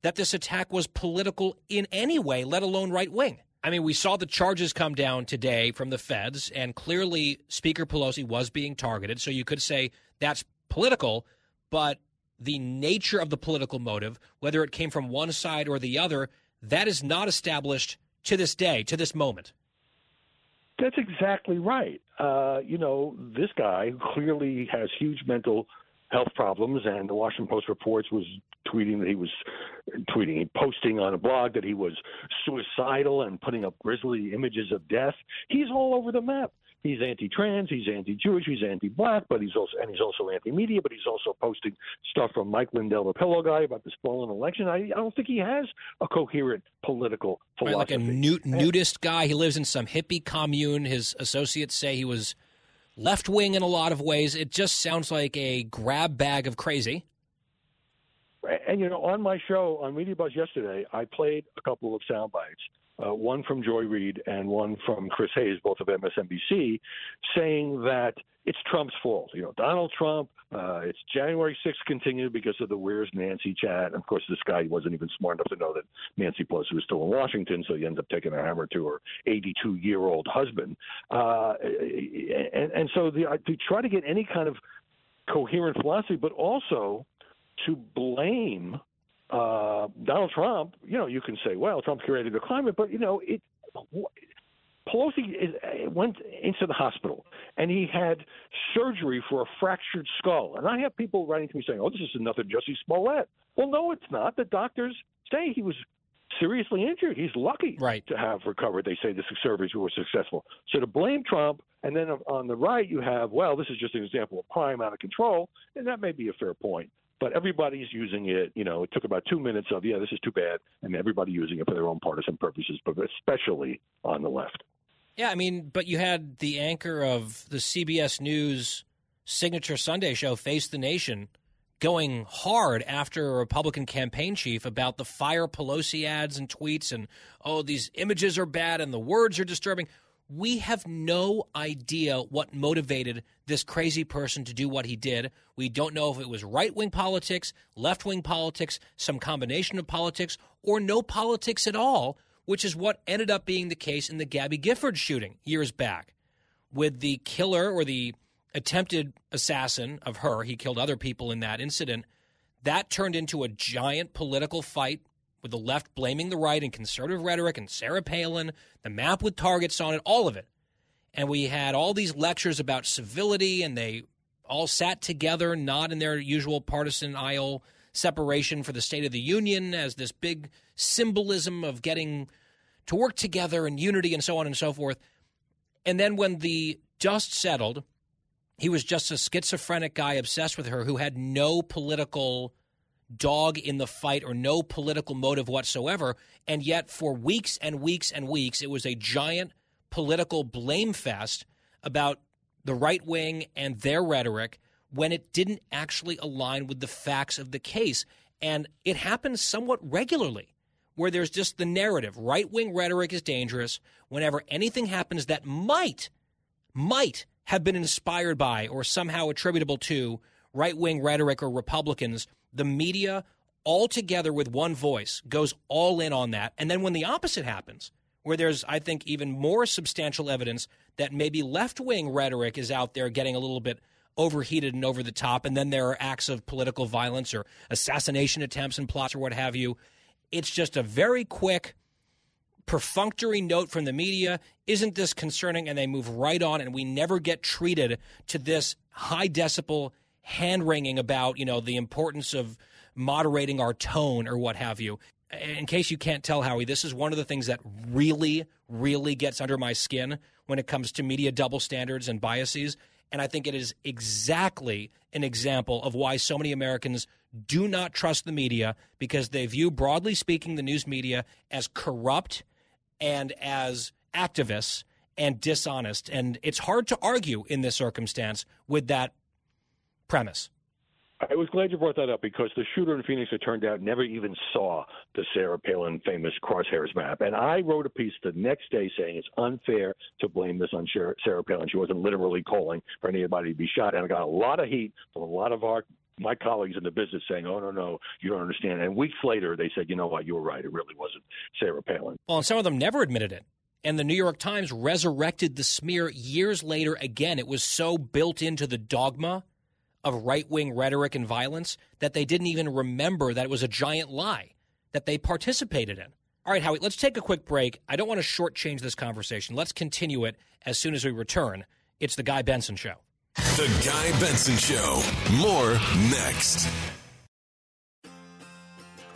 that this attack was political in any way, let alone right wing. I mean, we saw the charges come down today from the feds, and clearly Speaker Pelosi was being targeted. So you could say that's political, but the nature of the political motive, whether it came from one side or the other, that is not established to this day, to this moment. That's exactly right. You know, this guy clearly has huge mental health problems, and the Washington Post reports was tweeting that he was posting on a blog that he was suicidal and putting up grisly images of death. He's all over the map. He's anti-trans, he's anti-Jewish, he's anti-black, but he's also anti-media, but he's also posting stuff from Mike Lindell, the pillow guy, about the stolen election. I don't think he has a coherent political philosophy. Right, like a nudist guy. He lives in some hippie commune. His associates say he was left-wing in a lot of ways. It just sounds like a grab bag of crazy. And, you know, on my show, on Media Buzz yesterday, I played a couple of sound bites. One from Joy Reid and one from Chris Hayes, both of MSNBC, saying that it's Trump's fault. You know, Donald Trump, it's January 6th continued because of the Where's Nancy chat. And, of course, this guy wasn't even smart enough to know that Nancy Pelosi was still in Washington, so he ends up taking a hammer to her 82-year-old husband. So to try to get any kind of coherent philosophy, but also to blame Donald Trump, you know, you can say, well, Trump created the climate, but, you know, Pelosi went into the hospital, and he had surgery for a fractured skull. And I have people writing to me saying, oh, this is another Jussie Smollett. Well, no, it's not. The doctors say he was seriously injured. He's lucky to have recovered. They say the surgeries were successful. So to blame Trump, and then on the right you have, well, this is just an example of crime out of control, and that may be a fair point. But everybody's using it. You know, it took about 2 minutes of, yeah, this is too bad, and everybody using it for their own partisan purposes, but especially on the left. Yeah, I mean, but you had the anchor of the CBS News signature Sunday show, Face the Nation, going hard after a Republican campaign chief about the fire Pelosi ads and tweets and, oh, these images are bad and the words are disturbing. We have no idea what motivated this crazy person to do what he did. We don't know if it was right-wing politics, left-wing politics, some combination of politics, or no politics at all, which is what ended up being the case in the Gabby Gifford shooting years back with the killer or the attempted assassin of her. He killed other people in that incident. That turned into a giant political fight, with the left blaming the right and conservative rhetoric and Sarah Palin, the map with targets on it, all of it. And we had all these lectures about civility, and they all sat together, not in their usual partisan aisle separation for the State of the Union, as this big symbolism of getting to work together and unity and so on and so forth. And then when the dust settled, he was just a schizophrenic guy obsessed with her who had no political dog in the fight or no political motive whatsoever, and yet for weeks and weeks and weeks it was a giant political blame fest about the right wing and their rhetoric when it didn't actually align with the facts of the case. And it happens somewhat regularly where there's just the narrative, right wing rhetoric is dangerous whenever anything happens that might have been inspired by or somehow attributable to right wing rhetoric or Republicans. The media, all together with one voice, goes all in on that. And then when the opposite happens, where there's, I think, even more substantial evidence that maybe left-wing rhetoric is out there getting a little bit overheated and over the top, and then there are acts of political violence or assassination attempts and plots or what have you, it's just a very quick perfunctory note from the media, isn't this concerning, and they move right on, and we never get treated to this high-decibel hand-wringing about, you know, the importance of moderating our tone or what have you. In case you can't tell, Howie, this is one of the things that really, really gets under my skin when it comes to media double standards and biases. And I think it is exactly an example of why so many Americans do not trust the media, because they view, broadly speaking, the news media as corrupt and as activists and dishonest. And it's hard to argue in this circumstance with that premise. I was glad you brought that up, because the shooter in Phoenix, it turned out, never even saw the Sarah Palin famous crosshairs map. And I wrote a piece the next day saying it's unfair to blame this on Sarah Palin. She wasn't literally calling for anybody to be shot. And I got a lot of heat from a lot of my colleagues in the business saying, oh, no, you don't understand. And weeks later, they said, you know what, you were right. It really wasn't Sarah Palin. Well, and some of them never admitted it. And the New York Times resurrected the smear years later again. It was so built into the dogma of right-wing rhetoric and violence that they didn't even remember that it was a giant lie that they participated in. All right, Howie, let's take a quick break. I don't want to shortchange this conversation. Let's continue it as soon as we return. It's The Guy Benson Show. The Guy Benson Show. More next.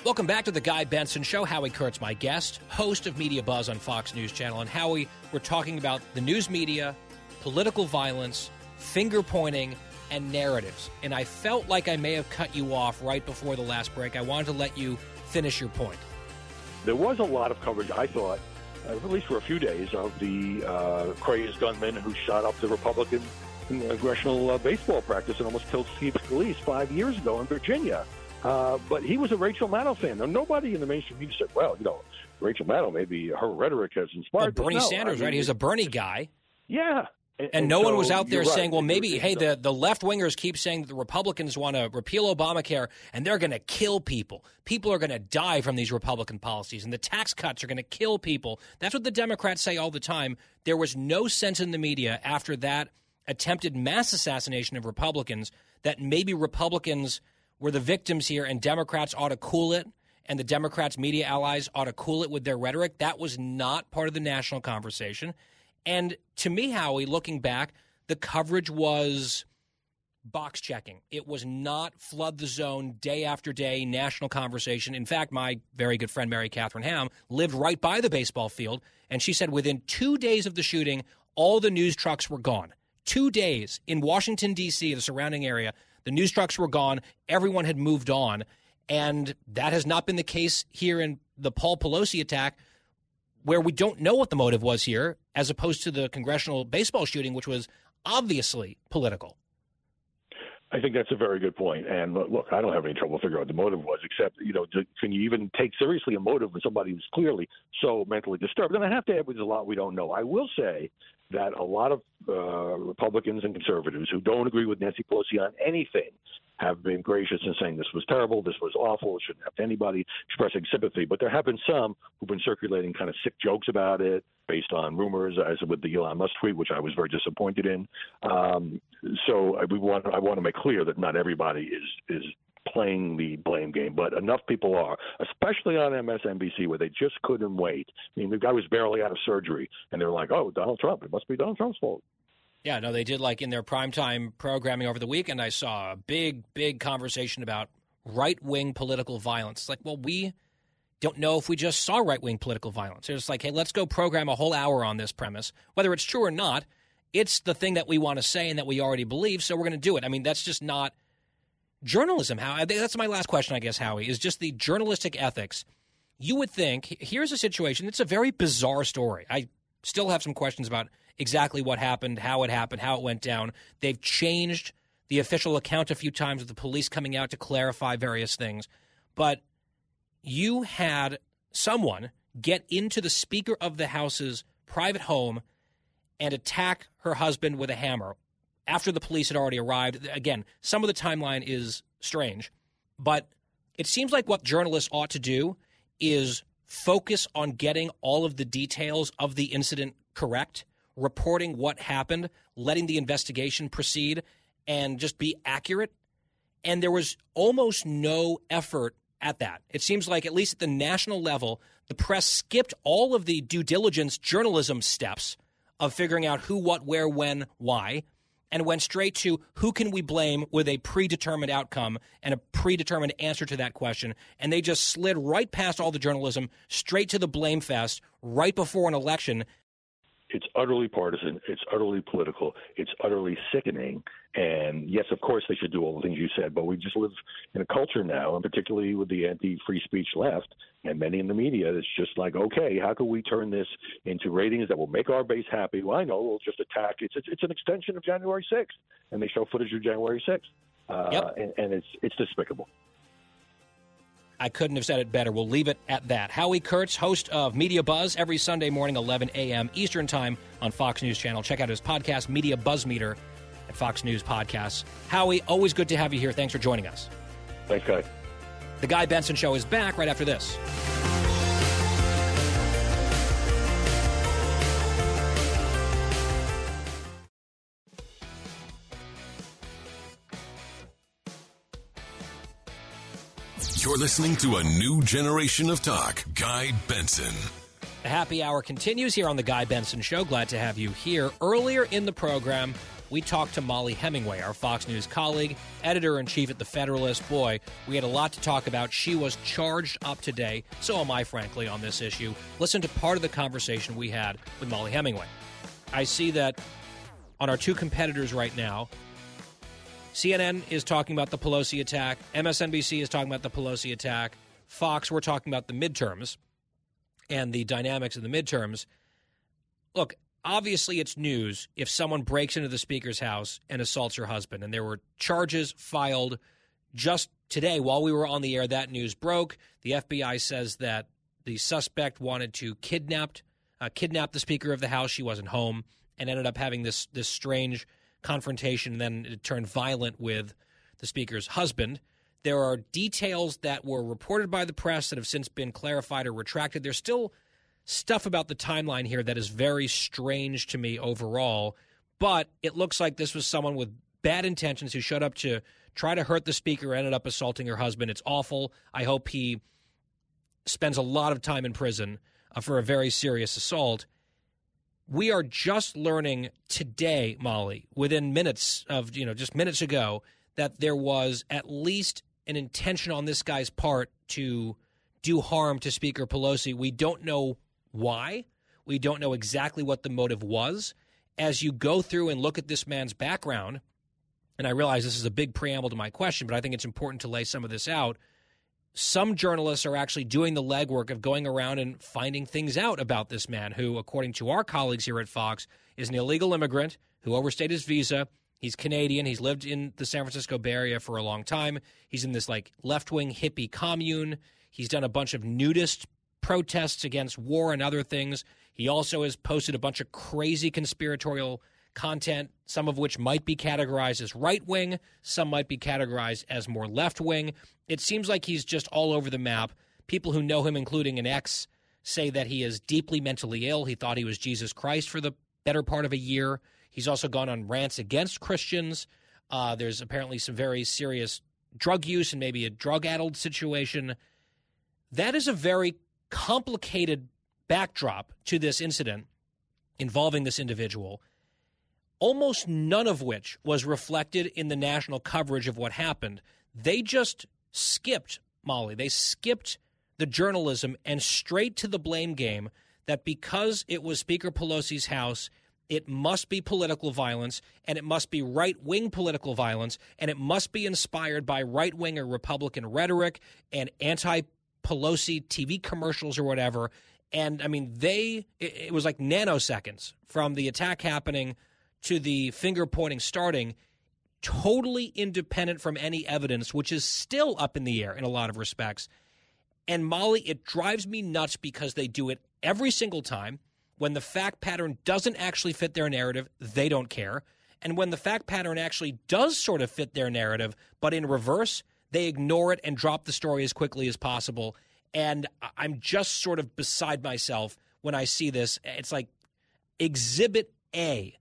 Welcome back to The Guy Benson Show. Howie Kurtz, my guest, host of Media Buzz on Fox News Channel. And Howie, we're talking about the news media, political violence, finger-pointing, and narratives. And I felt like I may have cut you off right before the last break. I wanted to let you finish your point. There was a lot of coverage, I thought, at least for a few days, of the crazed gunman who shot up the Republican congressional baseball practice and almost killed Steve Scalise 5 years ago in Virginia. But he was a Rachel Maddow fan. Now, nobody in the mainstream media said, well, you know, Rachel Maddow, maybe her redic has inspired Bernie Sanders, I mean, right? He's a Bernie guy. Yeah. And no one was out there saying, well, maybe, hey, the left-wingers keep saying that the Republicans want to repeal Obamacare and they're going to kill people. People are going to die from these Republican policies and the tax cuts are going to kill people. That's what the Democrats say all the time. There was no sense in the media after that attempted mass assassination of Republicans that maybe Republicans were the victims here and Democrats ought to cool it, and the Democrats' media allies ought to cool it with their rhetoric. That was not part of the national conversation. And to me, Howie, looking back, the coverage was box checking. It was not flood the zone day after day national conversation. In fact, my very good friend Mary Catherine Ham lived right by the baseball field, and she said within 2 days of the shooting, all the news trucks were gone. 2 days in Washington, D.C., the surrounding area, the news trucks were gone. Everyone had moved on, and that has not been the case here in the Paul Pelosi attack, where we don't know what the motive was here, as opposed to the congressional baseball shooting, which was obviously political. I think that's a very good point. And look, I don't have any trouble figuring out what the motive was, except, you know, can you even take seriously a motive with somebody who's clearly so mentally disturbed? And I have to add, there's a lot we don't know. I will say that a lot of Republicans and conservatives who don't agree with Nancy Pelosi on anything have been gracious in saying this was terrible, this was awful, it shouldn't happen to anybody, expressing sympathy. But there have been some who've been circulating kind of sick jokes about it based on rumors, as with the Elon Musk tweet, which I was very disappointed in. So I want to make clear that not everybody is playing the blame game, but enough people are, especially on MSNBC, where they just couldn't wait. I mean, the guy was barely out of surgery, and they were like, oh, Donald Trump, it must be Donald Trump's fault. Yeah, no, they did, like, in their primetime programming over the weekend, I saw a big, big conversation about right-wing political violence. It's like, well, we don't know if we just saw right-wing political violence. They're just like, hey, let's go program a whole hour on this premise. Whether it's true or not, it's the thing that we want to say and that we already believe, so we're going to do it. I mean, that's just not journalism. That's my last question, I guess, Howie, is just the journalistic ethics. You would think, here's a situation, it's a very bizarre story. I still have some questions about exactly what happened, how it went down. They've changed the official account a few times with the police coming out to clarify various things. But you had someone get into the Speaker of the House's private home and attack her husband with a hammer after the police had already arrived. Again, some of the timeline is strange, but it seems like what journalists ought to do is focus on getting all of the details of the incident correct, reporting what happened, letting the investigation proceed, and just be accurate. And there was almost no effort at that. It seems like, at least at the national level, the press skipped all of the due diligence journalism steps of figuring out who, what, where, when, why, and went straight to who can we blame with a predetermined outcome and a predetermined answer to that question. And they just slid right past all the journalism, straight to the blame fest right before an election. It's utterly partisan. It's utterly political. It's utterly sickening. And yes, of course, they should do all the things you said, but we just live in a culture now, and particularly with the anti-free speech left and many in the media, it's just like, okay, how can we turn this into ratings that will make our base happy? Well, I know, we'll just attack. It's an extension of January 6th, and they show footage of January 6th. And it's despicable. I couldn't have said it better. We'll leave it at that. Howie Kurtz, host of Media Buzz, every Sunday morning, 11 a.m. Eastern Time on Fox News Channel. Check out his podcast, Media Buzz Meter, at Fox News Podcasts. Howie, always good to have you here. Thanks for joining us. Thanks, Guy. The Guy Benson Show is back right after this. You're listening to a new generation of talk, Guy Benson. The happy hour continues here on The Guy Benson Show. Glad to have you here. Earlier in the program, we talked to Molly Hemingway, our Fox News colleague, editor-in-chief at The Federalist. Boy, we had a lot to talk about. She was charged up today, so am I, frankly, on this issue. Listen to part of the conversation we had with Molly Hemingway. I see that on our two competitors right now, CNN is talking about the Pelosi attack. MSNBC is talking about the Pelosi attack. Fox, we're talking about the midterms and the dynamics of the midterms. Look, obviously it's news if someone breaks into the Speaker's house and assaults her husband. And there were charges filed just today while we were on the air. That news broke. The FBI says that the suspect wanted to kidnap the Speaker of the House. She wasn't home and ended up having this strange confrontation, then it turned violent with the Speaker's husband. There are details that were reported by the press that have since been clarified or retracted. There's still stuff about the timeline here that is very strange to me overall, but it looks like this was someone with bad intentions who showed up to try to hurt the Speaker, ended up assaulting her husband. It's awful. I hope he spends a lot of time in prison for a very serious assault. We are just learning today, Molly, within minutes of, just minutes ago, that there was at least an intention on this guy's part to do harm to Speaker Pelosi. We don't know why. We don't know exactly what the motive was. As you go through and look at this man's background, and I realize this is a big preamble to my question, but I think it's important to lay some of this out. Some journalists are actually doing the legwork of going around and finding things out about this man who, according to our colleagues here at Fox, is an illegal immigrant who overstayed his visa. He's Canadian. He's lived in the San Francisco Bay Area for a long time. He's in this, left-wing hippie commune. He's done a bunch of nudist protests against war and other things. He also has posted a bunch of crazy conspiratorial content, some of which might be categorized as right-wing, some might be categorized as more left-wing. It seems like he's just all over the map. People who know him, including an ex, say that he is deeply mentally ill. He thought he was Jesus Christ for the better part of a year. He's also gone on rants against Christians. There's apparently some very serious drug use and maybe a drug-addled situation. That is a very complicated backdrop to this incident involving this individual, almost none of which was reflected in the national coverage of what happened. They just skipped, Molly, they skipped the journalism and straight to the blame game that because it was Speaker Pelosi's house, it must be political violence, and it must be right-wing political violence, and it must be inspired by right-wing or Republican rhetoric and anti-Pelosi TV commercials or whatever. And, it was like nanoseconds from the attack happening to the finger-pointing starting, totally independent from any evidence, which is still up in the air in a lot of respects. And, Molly, it drives me nuts because they do it every single time. When the fact pattern doesn't actually fit their narrative, they don't care. And when the fact pattern actually does sort of fit their narrative, but in reverse, they ignore it and drop the story as quickly as possible. And I'm just sort of beside myself when I see this. It's like Exhibit A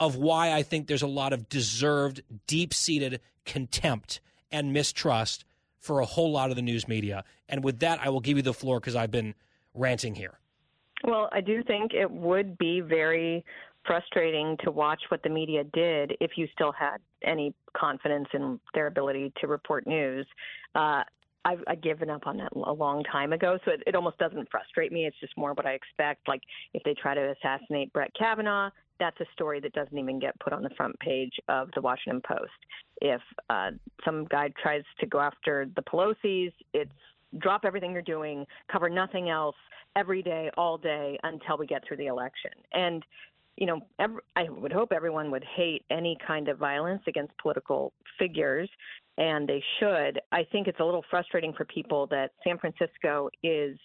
of why I think there's a lot of deserved, deep-seated contempt and mistrust for a whole lot of the news media. And with that, I will give you the floor because I've been ranting here. Well, I do think it would be very frustrating to watch what the media did if you still had any confidence in their ability to report news. I've given up on that a long time ago, so it almost doesn't frustrate me. It's just more what I expect. Like, if they try to assassinate Brett Kavanaugh, that's a story that doesn't even get put on the front page of the Washington Post. If some guy tries to go after the Pelosi's, it's drop everything you're doing, cover nothing else every day, all day, until we get through the election. And, I would hope everyone would hate any kind of violence against political figures, and they should. I think it's a little frustrating for people that San Francisco is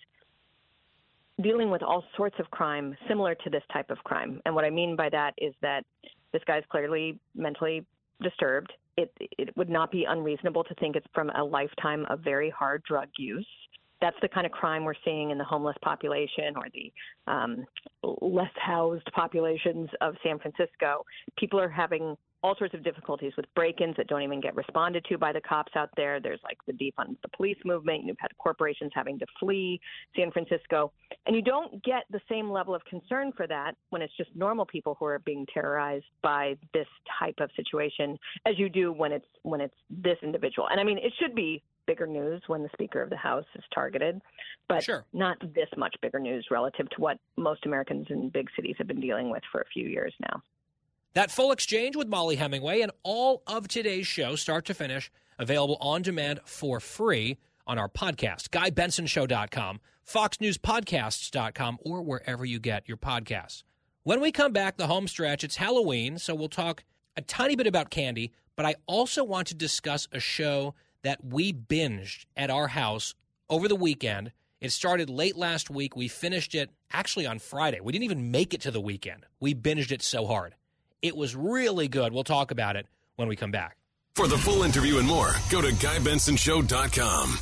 dealing with all sorts of crime similar to this type of crime. And what I mean by that is that this guy's clearly mentally disturbed. It would not be unreasonable to think it's from a lifetime of very hard drug use. That's the kind of crime we're seeing in the homeless population or the less housed populations of San Francisco. People are having all sorts of difficulties with break-ins that don't even get responded to by the cops out there. There's the defund the police movement. You've had corporations having to flee San Francisco. And you don't get the same level of concern for that when it's just normal people who are being terrorized by this type of situation as you do when it's this individual. And, it should be bigger news when the Speaker of the House is targeted, but sure, not this much bigger news relative to what most Americans in big cities have been dealing with for a few years now. That full exchange with Molly Hemingway and all of today's show, start to finish, available on demand for free on our podcast, GuyBensonShow.com, FoxNewsPodcasts.com, or wherever you get your podcasts. When we come back, the home stretch, it's Halloween, so we'll talk a tiny bit about candy, but I also want to discuss a show that we binged at our house over the weekend. It started late last week. We finished it actually on Friday. We didn't even make it to the weekend. We binged it so hard. It was really good. We'll talk about it when we come back. For the full interview and more, go to GuyBensonShow.com.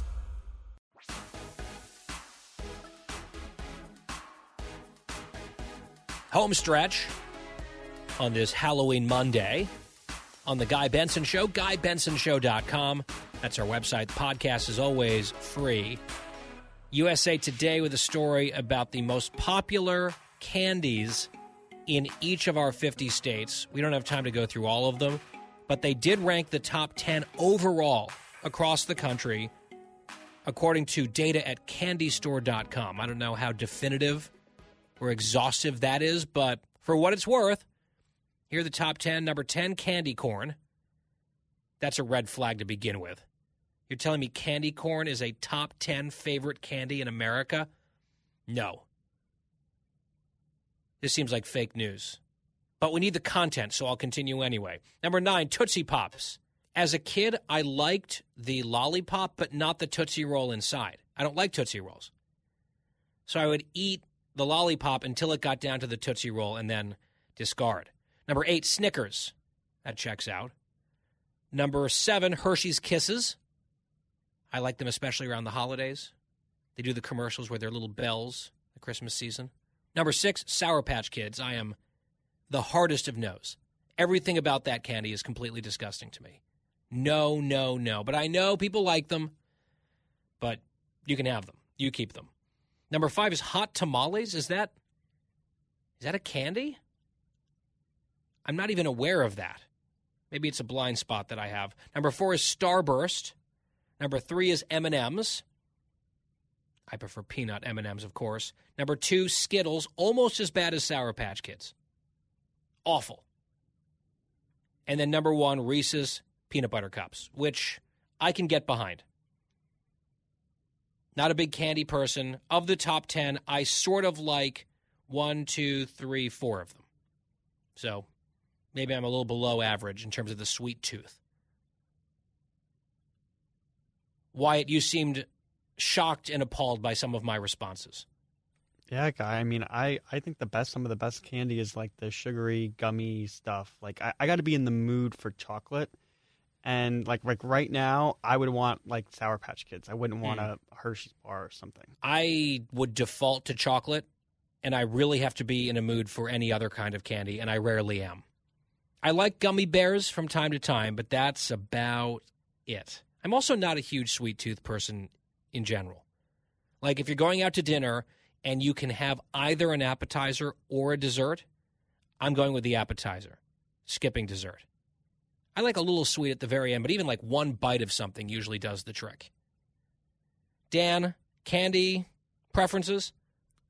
Home stretch on this Halloween Monday on The Guy Benson Show, GuyBensonShow.com. That's our website. The podcast is always free. USA Today with a story about the most popular candies in each of our 50 states. We don't have time to go through all of them, but they did rank the top 10 overall across the country, according to data at candystore.com. I don't know how definitive or exhaustive that is, but for what it's worth, here are the top 10. Number 10, candy corn. That's a red flag to begin with. You're telling me candy corn is a top 10 favorite candy in America? No. This seems like fake news. But we need the content, so I'll continue anyway. Number 9, Tootsie Pops. As a kid, I liked the lollipop, but not the Tootsie Roll inside. I don't like Tootsie Rolls. So I would eat the lollipop until it got down to the Tootsie Roll and then discard. Number 8, Snickers. That checks out. Number 7, Hershey's Kisses. I like them especially around the holidays. They do the commercials where they're little bells the Christmas season. Number 6, Sour Patch Kids. I am the hardest of no's. Everything about that candy is completely disgusting to me. No, no, no. But I know people like them, but you can have them. You keep them. Number 5 is hot tamales. Is that a candy? I'm not even aware of that. Maybe it's a blind spot that I have. Number 4 is Starburst. Number 3 is M&M's. I prefer peanut M&M's, of course. Number 2, Skittles, almost as bad as Sour Patch Kids. Awful. And then number 1, Reese's Peanut Butter Cups, which I can get behind. Not a big candy person. Of the top 10, I sort of like 1, 2, 3, 4 of them. So maybe I'm a little below average in terms of the sweet tooth. Wyatt, you seemed shocked and appalled by some of my responses. Yeah, Guy. I mean, I think some of the best candy is like the sugary, gummy stuff. Like I got to be in the mood for chocolate. And like right now, I would want like Sour Patch Kids. I wouldn't want a Hershey's bar or something. I would default to chocolate, and I really have to be in a mood for any other kind of candy, and I rarely am. I like gummy bears from time to time, but that's about it. I'm also not a huge sweet tooth person in general. Like if you're going out to dinner and you can have either an appetizer or a dessert, I'm going with the appetizer, skipping dessert. I like a little sweet at the very end, but even like one bite of something usually does the trick. Dan, candy preferences?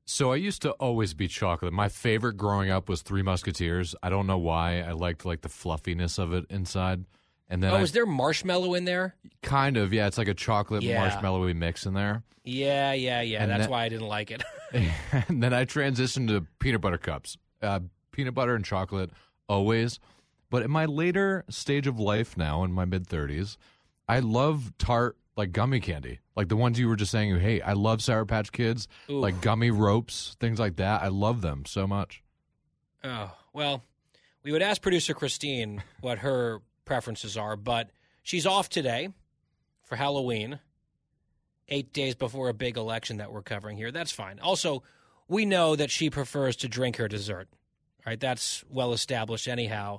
So I used to always be chocolate. My favorite growing up was Three Musketeers. I don't know why. I liked like the fluffiness of it inside. And then is there marshmallow in there? Kind of, yeah. It's like a chocolate marshmallowy mix in there. Yeah. And that's why I didn't like it. And then I transitioned to peanut butter cups. Peanut butter and chocolate always. But in my later stage of life now, in my mid-30s, I love tart, like gummy candy. Like the ones you were just saying, hey, I love Sour Patch Kids, ooh, like gummy ropes, things like that. I love them so much. Oh, well, we would ask producer Christine what her preferences are, but she's off today for Halloween, 8 days before a big election that we're covering here. That's fine. Also, we know that she prefers to drink her dessert. All right, that's well established anyhow.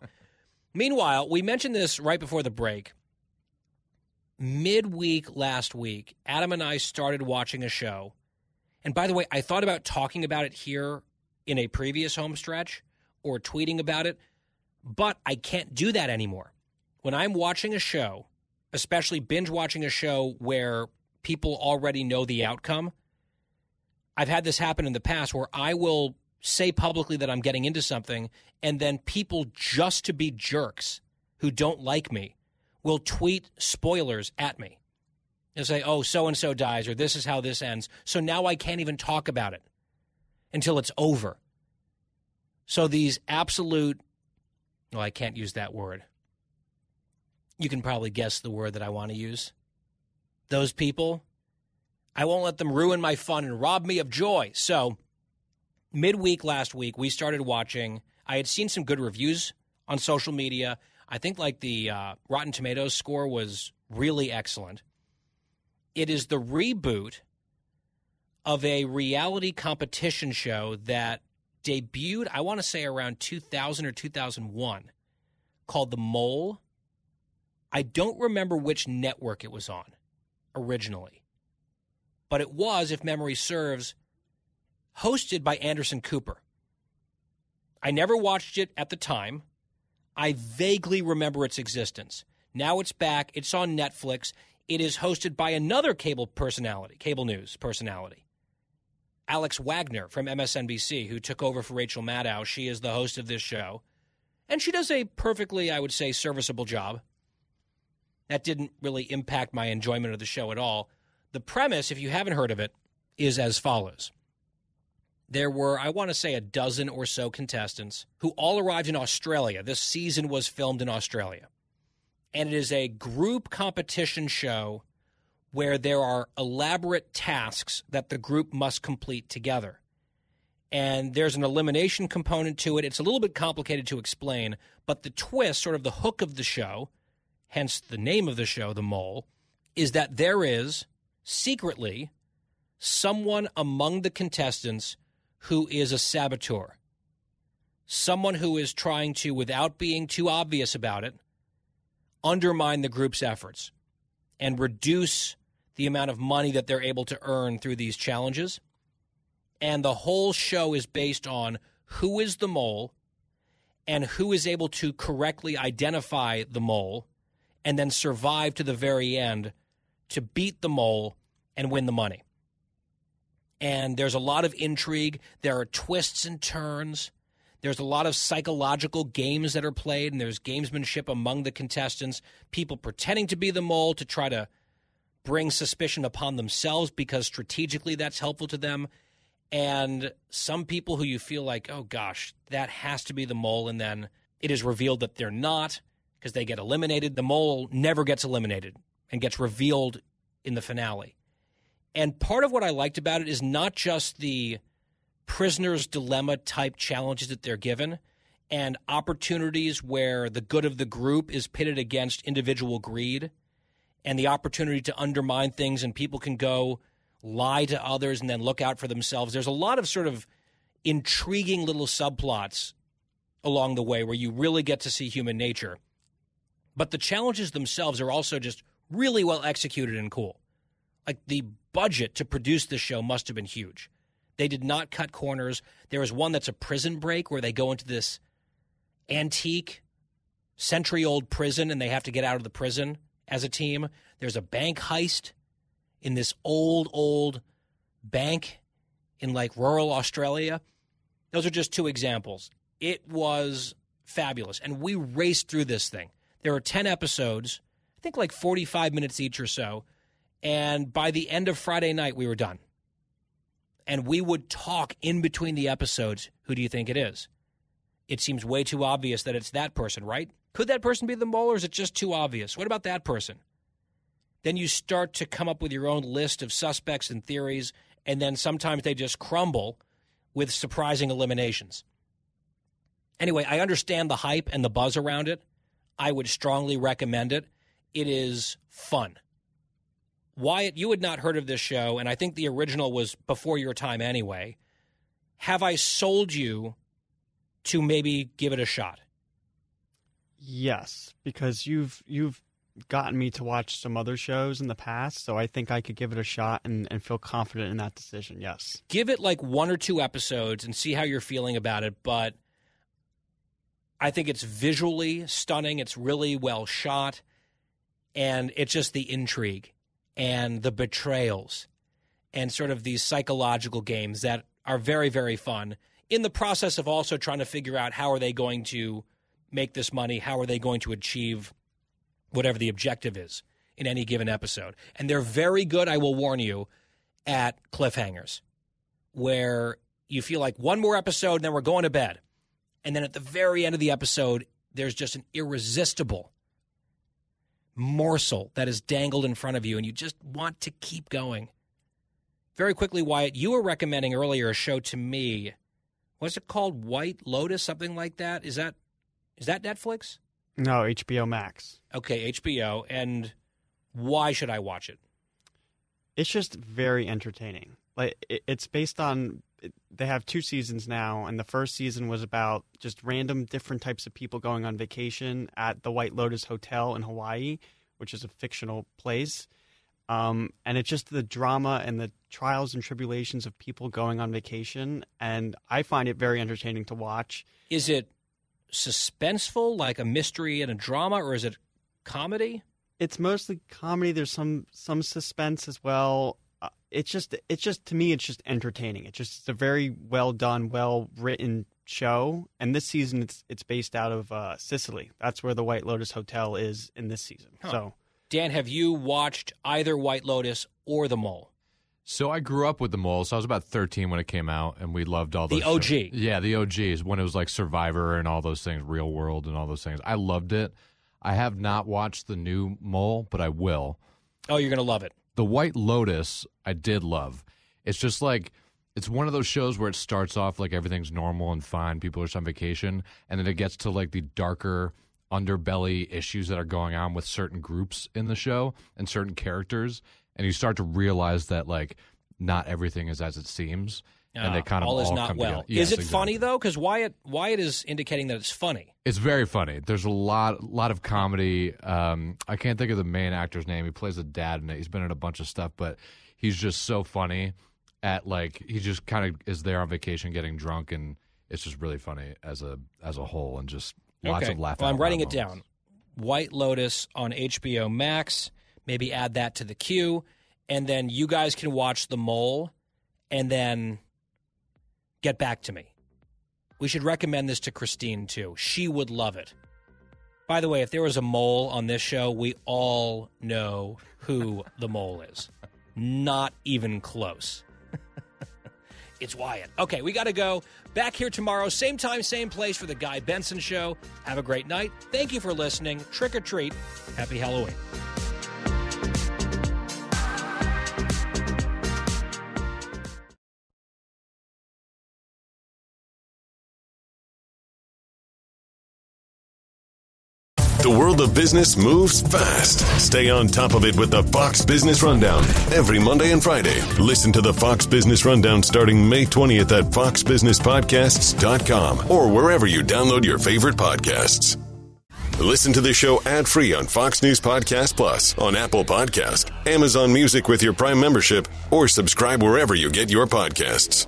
Meanwhile, we mentioned this right before the break. Midweek last week, Adam and I started watching a show. And by the way, I thought about talking about it here in a previous homestretch or tweeting about it, but I can't do that anymore. When I'm watching a show, especially binge watching a show where people already know the outcome, I've had this happen in the past where I will say publicly that I'm getting into something, and then people, just to be jerks who don't like me, will tweet spoilers at me. They'll say, oh, so-and-so dies, or this is how this ends. So now I can't even talk about it until it's over. So these absolute, well, I can't use that word. You can probably guess the word that I want to use. Those people, I won't let them ruin my fun and rob me of joy. So midweek last week, we started watching. I had seen some good reviews on social media. I think like the Rotten Tomatoes score was really excellent. It is the reboot of a reality competition show that debuted, I want to say around 2000 or 2001, called The Mole. I don't remember which network it was on originally, but it was, if memory serves, hosted by Anderson Cooper. I never watched it at the time. I vaguely remember its existence. Now it's back. It's on Netflix. It is hosted by another cable news personality, Alex Wagner from MSNBC, who took over for Rachel Maddow. She is the host of this show. And she does a perfectly, I would say, serviceable job. That didn't really impact my enjoyment of the show at all. The premise, if you haven't heard of it, is as follows. There were, I want to say, a dozen or so contestants who all arrived in Australia. This season was filmed in Australia. And it is a group competition show where there are elaborate tasks that the group must complete together. And there's an elimination component to it. It's a little bit complicated to explain, but the twist, sort of the hook of the show, hence the name of the show, The Mole, is that there is secretly someone among the contestants who is a saboteur, someone who is trying to, without being too obvious about it, undermine the group's efforts and reduce the amount of money that they're able to earn through these challenges. And the whole show is based on who is the mole and who is able to correctly identify the mole and then survive to the very end to beat the mole and win the money. And there's a lot of intrigue. There are twists and turns. There's a lot of psychological games that are played, and there's gamesmanship among the contestants, people pretending to be the mole to try to bring suspicion upon themselves because strategically that's helpful to them. And some people who you feel like, oh, gosh, that has to be the mole, and then it is revealed that they're not because they get eliminated. The mole never gets eliminated and gets revealed in the finale. And part of what I liked about it is not just the prisoner's dilemma-type challenges that they're given and opportunities where the good of the group is pitted against individual greed and the opportunity to undermine things, and people can go lie to others and then look out for themselves. There's a lot of sort of intriguing little subplots along the way where you really get to see human nature. But the challenges themselves are also just really well executed and cool. Like, the budget to produce this show must have been huge. They did not cut corners. There is one that's a prison break where they go into this antique, century-old prison, and they have to get out of the prison as a team. There's a bank heist in this old bank in, like, rural Australia. Those are just two examples. It was fabulous, and we raced through this thing. There are 10 episodes, I think like 45 minutes each or so, and by the end of Friday night, we were done. And we would talk in between the episodes, who do you think it is? It seems way too obvious that it's that person, right? Could that person be the mole, or is it just too obvious? What about that person? Then you start to come up with your own list of suspects and theories, and then sometimes they just crumble with surprising eliminations. Anyway, I understand the hype and the buzz around it. I would strongly recommend it. It is fun. Wyatt, you had not heard of this show, and I think the original was before your time anyway. Have I sold you to maybe give it a shot? Yes, because you've gotten me to watch some other shows in the past, so I think I could give it a shot and feel confident in that decision, yes. Give it like one or two episodes and see how you're feeling about it, but I think it's visually stunning. It's really well shot, and it's just the intrigue and the betrayals and sort of these psychological games that are very, very fun in the process of also trying to figure out how are they going to make this money, how are they going to achieve whatever the objective is in any given episode. And they're very good, I will warn you, at cliffhangers where you feel like one more episode and then we're going to bed. And then at the very end of the episode, there's just an irresistible morsel that is dangled in front of you, and you just want to keep going. Very quickly, Wyatt, you were recommending earlier a show to me. What's it called? White Lotus, something like that? Is that Netflix? No, HBO Max. Okay, HBO. And why should I watch it? It's just very entertaining. Like, it's based on, they have two seasons now, and the first season was about just random different types of people going on vacation at the White Lotus Hotel in Hawaii, which is a fictional place. And it's just the drama and the trials and tribulations of people going on vacation. And I find it very entertaining to watch. Is it suspenseful, like a mystery and a drama, or is it comedy? It's mostly comedy. There's some suspense as well. It's just to me, it's just entertaining. It's a very well done, well written show. And this season, it's based out of Sicily. That's where the White Lotus Hotel is in this season. Huh. So, Dan, have you watched either White Lotus or The Mole? So I grew up with The Mole. So I was about 13 when it came out, and we loved all those. The OG. Shows. Yeah, the OG is when it was like Survivor and all those things, Real World and all those things. I loved it. I have not watched the new Mole, but I will. Oh, you're going to love it. The White Lotus, I did love. It's just like, it's one of those shows where it starts off like everything's normal and fine, people are just on vacation, and then it gets to like the darker underbelly issues that are going on with certain groups in the show and certain characters, and you start to realize that like not everything is as it seems. And they kind of all is not well. Yes, is it exactly. Funny though? Because Wyatt is indicating that it's funny. It's very funny. There's a lot of comedy. I can't think of the main actor's name. He plays the dad in it. He's been in a bunch of stuff, but he's just so funny. At like he just kind of is there on vacation, getting drunk, and it's just really funny as a whole, and just lots of laughing. Well, I'm writing it down. White Lotus on HBO Max. Maybe add that to the queue, and then you guys can watch The Mole, and then. Get back to me. We should recommend this to Christine, too. She would love it. By the way, if there was a mole on this show, we all know who the mole is. Not even close. It's Wyatt. Okay, we got to go. Back here tomorrow, same time, same place for the Guy Benson Show. Have a great night. Thank you for listening. Trick or treat. Happy Halloween. The world of business moves fast. Stay on top of it with the Fox Business Rundown every Monday and Friday. Listen to the Fox Business Rundown starting May 20th at foxbusinesspodcasts.com or wherever you download your favorite podcasts. Listen to the show ad-free on Fox News Podcast Plus, on Apple Podcasts, Amazon Music with your Prime membership, or subscribe wherever you get your podcasts.